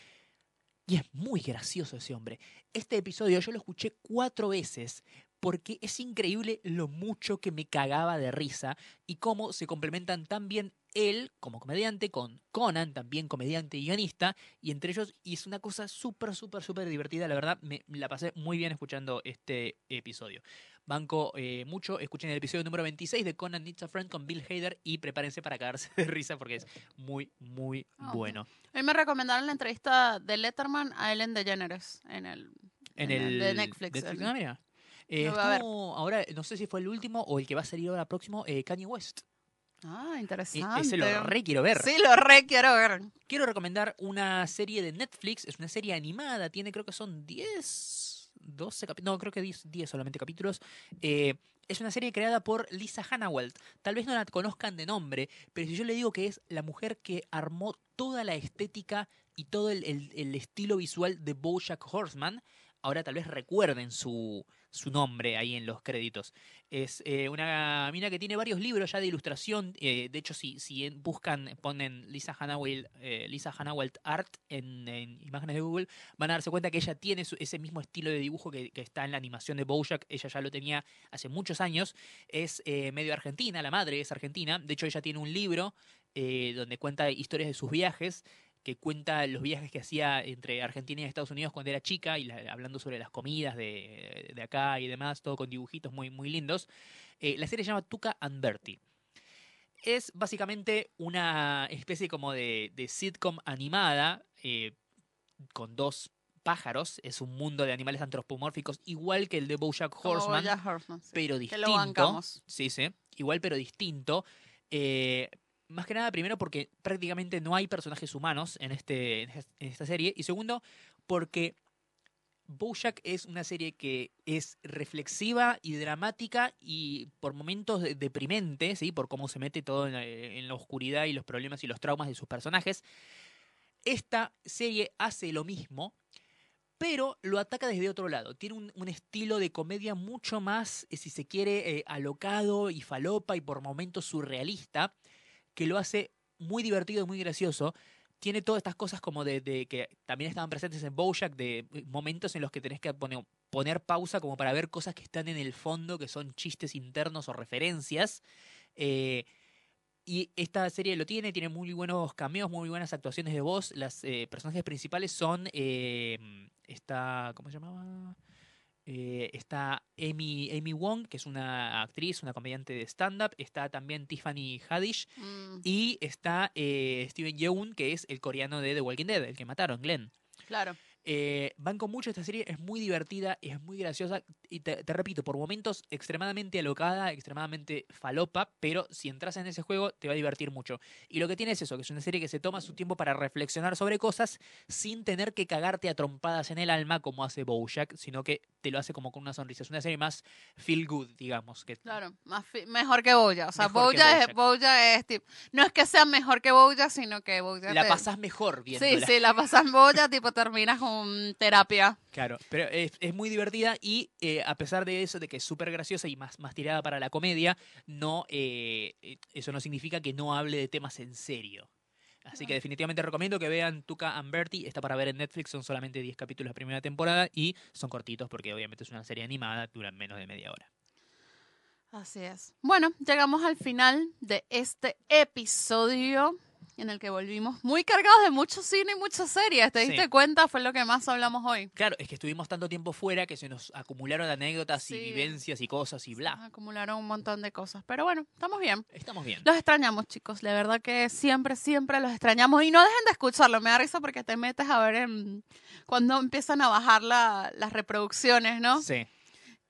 Y es muy gracioso ese hombre. Este episodio yo lo escuché 4 veces porque es increíble lo mucho que me cagaba de risa y cómo se complementan tan bien él como comediante, con Conan, también comediante y guionista, y entre ellos hizo una cosa súper divertida. La verdad, me la pasé muy bien escuchando este episodio. Banco mucho, escuchen el episodio número 26 de Conan Needs a Friend con Bill Hader y prepárense para cagarse de risa porque es muy bueno. A mí me recomendaron la entrevista de Letterman a Ellen DeGeneres en el de Netflix. No, mira. Estuvo, ahora, no sé si fue el último o el que va a salir ahora próximo, Kanye West. Ah, interesante. Ese lo re quiero ver. Sí, lo re quiero ver. Quiero recomendar una serie de Netflix. Es una serie animada. Tiene, creo que son 10, 12 capítulos. No, creo que 10 solamente capítulos. Es una serie creada por Lisa Hannawalt. Tal vez no la conozcan de nombre, pero si yo le digo que es la mujer que armó toda la estética y todo el estilo visual de BoJack Horseman, ahora tal vez recuerden su nombre ahí en los créditos. Es una mina que tiene varios libros ya de ilustración. De hecho, si buscan, ponen Lisa Hannawalt Art en imágenes de Google, van a darse cuenta que ella tiene ese mismo estilo de dibujo que está en la animación de BoJack. Ella ya lo tenía hace muchos años. Es medio argentina, la madre es argentina. De hecho, ella tiene un libro donde cuenta historias de sus viajes, que cuenta los viajes que hacía entre Argentina y Estados Unidos cuando era chica, y hablando sobre las comidas de acá y demás, todo con dibujitos muy lindos. La serie se llama Tuca and Bertie. Es básicamente una especie como de sitcom animada con dos pájaros. Es un mundo de animales antropomórficos, igual que el de BoJack Horseman, sí, pero distinto. Que lo bancamos. Sí, igual pero distinto. Más que nada, primero, porque prácticamente no hay personajes humanos en esta serie. Y segundo, porque BoJack es una serie que es reflexiva y dramática y por momentos deprimente, ¿sí? Por cómo se mete todo en la oscuridad y los problemas y los traumas de sus personajes. Esta serie hace lo mismo, pero lo ataca desde otro lado. Tiene un estilo de comedia mucho más, si se quiere, alocado y falopa y por momentos surrealista, que lo hace muy divertido y muy gracioso. Tiene todas estas cosas como de que también estaban presentes en BoJack, de momentos en los que tenés que poner pausa como para ver cosas que están en el fondo, que son chistes internos o referencias. Y esta serie lo tiene muy buenos cameos, muy buenas actuaciones de voz. Las personajes principales son ¿cómo se llamaba? Está Amy Wong, que es una actriz, una comediante de stand-up. Está también Tiffany Haddish. Y está Steven Yeun, que es el coreano de The Walking Dead, el que mataron, Glenn. Claro. Banco mucho esta serie, es muy divertida, es muy graciosa. Y te repito, por momentos extremadamente alocada, extremadamente falopa, pero si entras en ese juego te va a divertir mucho. Y lo que tiene es eso, que es una serie que se toma su tiempo para reflexionar sobre cosas sin tener que cagarte a trompadas en el alma como hace BoJack, sino que te lo hace como con una sonrisa. Es una serie más feel good, digamos. Que claro, más mejor que BoJack. O sea, BoJack es tipo, no es que sea mejor que BoJack, sino que BoJack la pasás mejor viéndola. Sí, la pasás BoJack, tipo terminas con terapia. Claro, pero es muy divertida y a pesar de eso, de que es súper graciosa y más tirada para la comedia, no eso no significa que no hable de temas en serio. Así que definitivamente recomiendo que vean Tuca and Bertie. Está para ver en Netflix, son solamente 10 capítulos la primera temporada y son cortitos porque obviamente es una serie animada, duran menos de media hora. Así es. Bueno, llegamos al final de este episodio en el que volvimos muy cargados de mucho cine y muchas series. ¿Te diste cuenta? Fue lo que más hablamos hoy. Claro, es que estuvimos tanto tiempo fuera que se nos acumularon anécdotas y vivencias y cosas y bla. Acumularon un montón de cosas. Pero bueno, estamos bien. Estamos bien. Los extrañamos, chicos. La verdad que siempre los extrañamos. Y no dejen de escucharlo. Me da risa porque te metes a ver cuando empiezan a bajar las reproducciones, ¿no? Sí.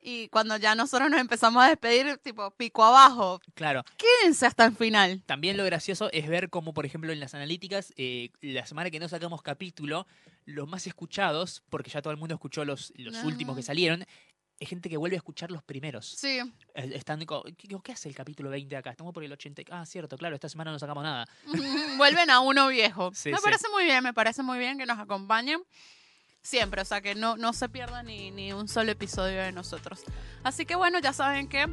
Y cuando ya nosotros nos empezamos a despedir, tipo, pico abajo. Claro. Quédense hasta el final. También lo gracioso es ver cómo, por ejemplo, en las analíticas, la semana que no sacamos capítulo, los más escuchados, porque ya todo el mundo escuchó los últimos que salieron, es gente que vuelve a escuchar los primeros. Sí. Están como, ¿qué hace el capítulo 20 acá? Estamos por el 80. Ah, cierto, claro, esta semana no sacamos nada. Vuelven a uno viejo. Sí, me parece muy bien que nos acompañen. Siempre, o sea que no se pierda ni un solo episodio de nosotros. Así que bueno, ya saben que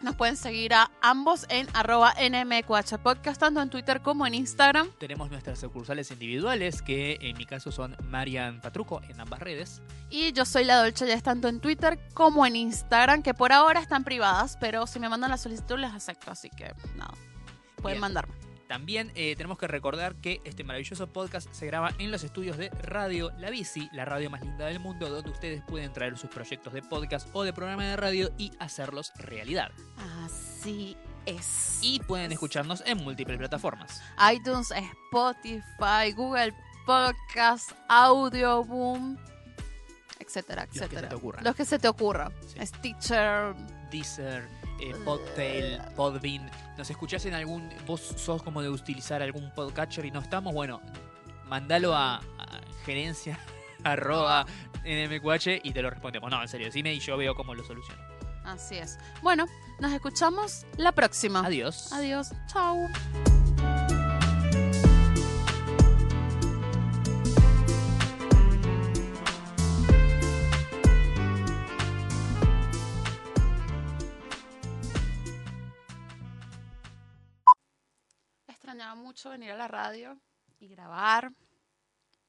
nos pueden seguir a ambos en @nmqhpodcast, tanto en Twitter como en Instagram. Tenemos nuestras sucursales individuales, que en mi caso son Marian Patruco en ambas redes. Y yo soy La Dolce Yes, tanto en Twitter como en Instagram, que por ahora están privadas, pero si me mandan la solicitud las acepto, así que nada, pueden mandarme. También tenemos que recordar que este maravilloso podcast se graba en los estudios de Radio La Bici, la radio más linda del mundo, donde ustedes pueden traer sus proyectos de podcast o de programa de radio y hacerlos realidad. Así es. Y pueden escucharnos en múltiples plataformas: iTunes, Spotify, Google Podcast, Audio Boom, etcétera, etcétera. Los que se te ocurra. Sí. Stitcher, Deezer, Podtail, Podbean. ¿Nos escuchás en algún? ¿Vos sos como de utilizar algún podcatcher y no estamos? Bueno, mandalo a gerencia@nmqh y te lo respondemos. No, en serio, decime y yo veo cómo lo soluciono. Así es. Bueno, nos escuchamos la próxima. Adiós. Adiós. Chau. Extrañaba mucho venir a la radio y grabar,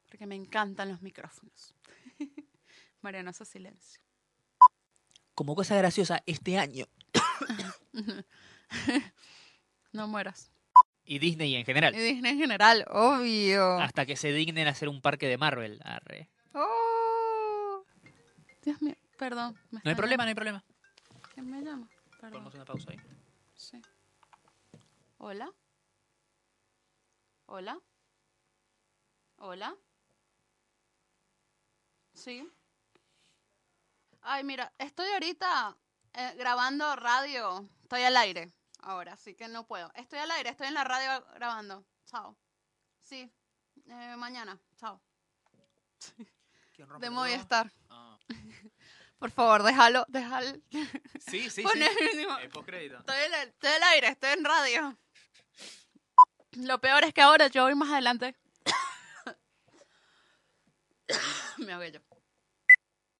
porque me encantan los micrófonos. Marianoso silencio. Como cosa graciosa, este año. No mueras. Y Disney en general. Y Disney en general, obvio. Hasta que se dignen a hacer un parque de Marvel. Arre. Oh. Dios mío, perdón. No hay problema, no hay problema. ¿Quién me llama? Perdón. Ponemos una pausa ahí. Sí. ¿Hola? ¿Hola? ¿Hola? Sí. Ay, mira, estoy ahorita grabando radio. Estoy al aire ahora, así que no puedo. Estoy al aire, estoy en la radio grabando. Chao. Sí, mañana. Chao. De Movistar. Ah. Por favor, déjalo. Sí, sí, poné, sí. Digo, postcrédito. Estoy al aire, estoy en radio. Lo peor es que ahora yo voy más adelante. Me ahogué yo.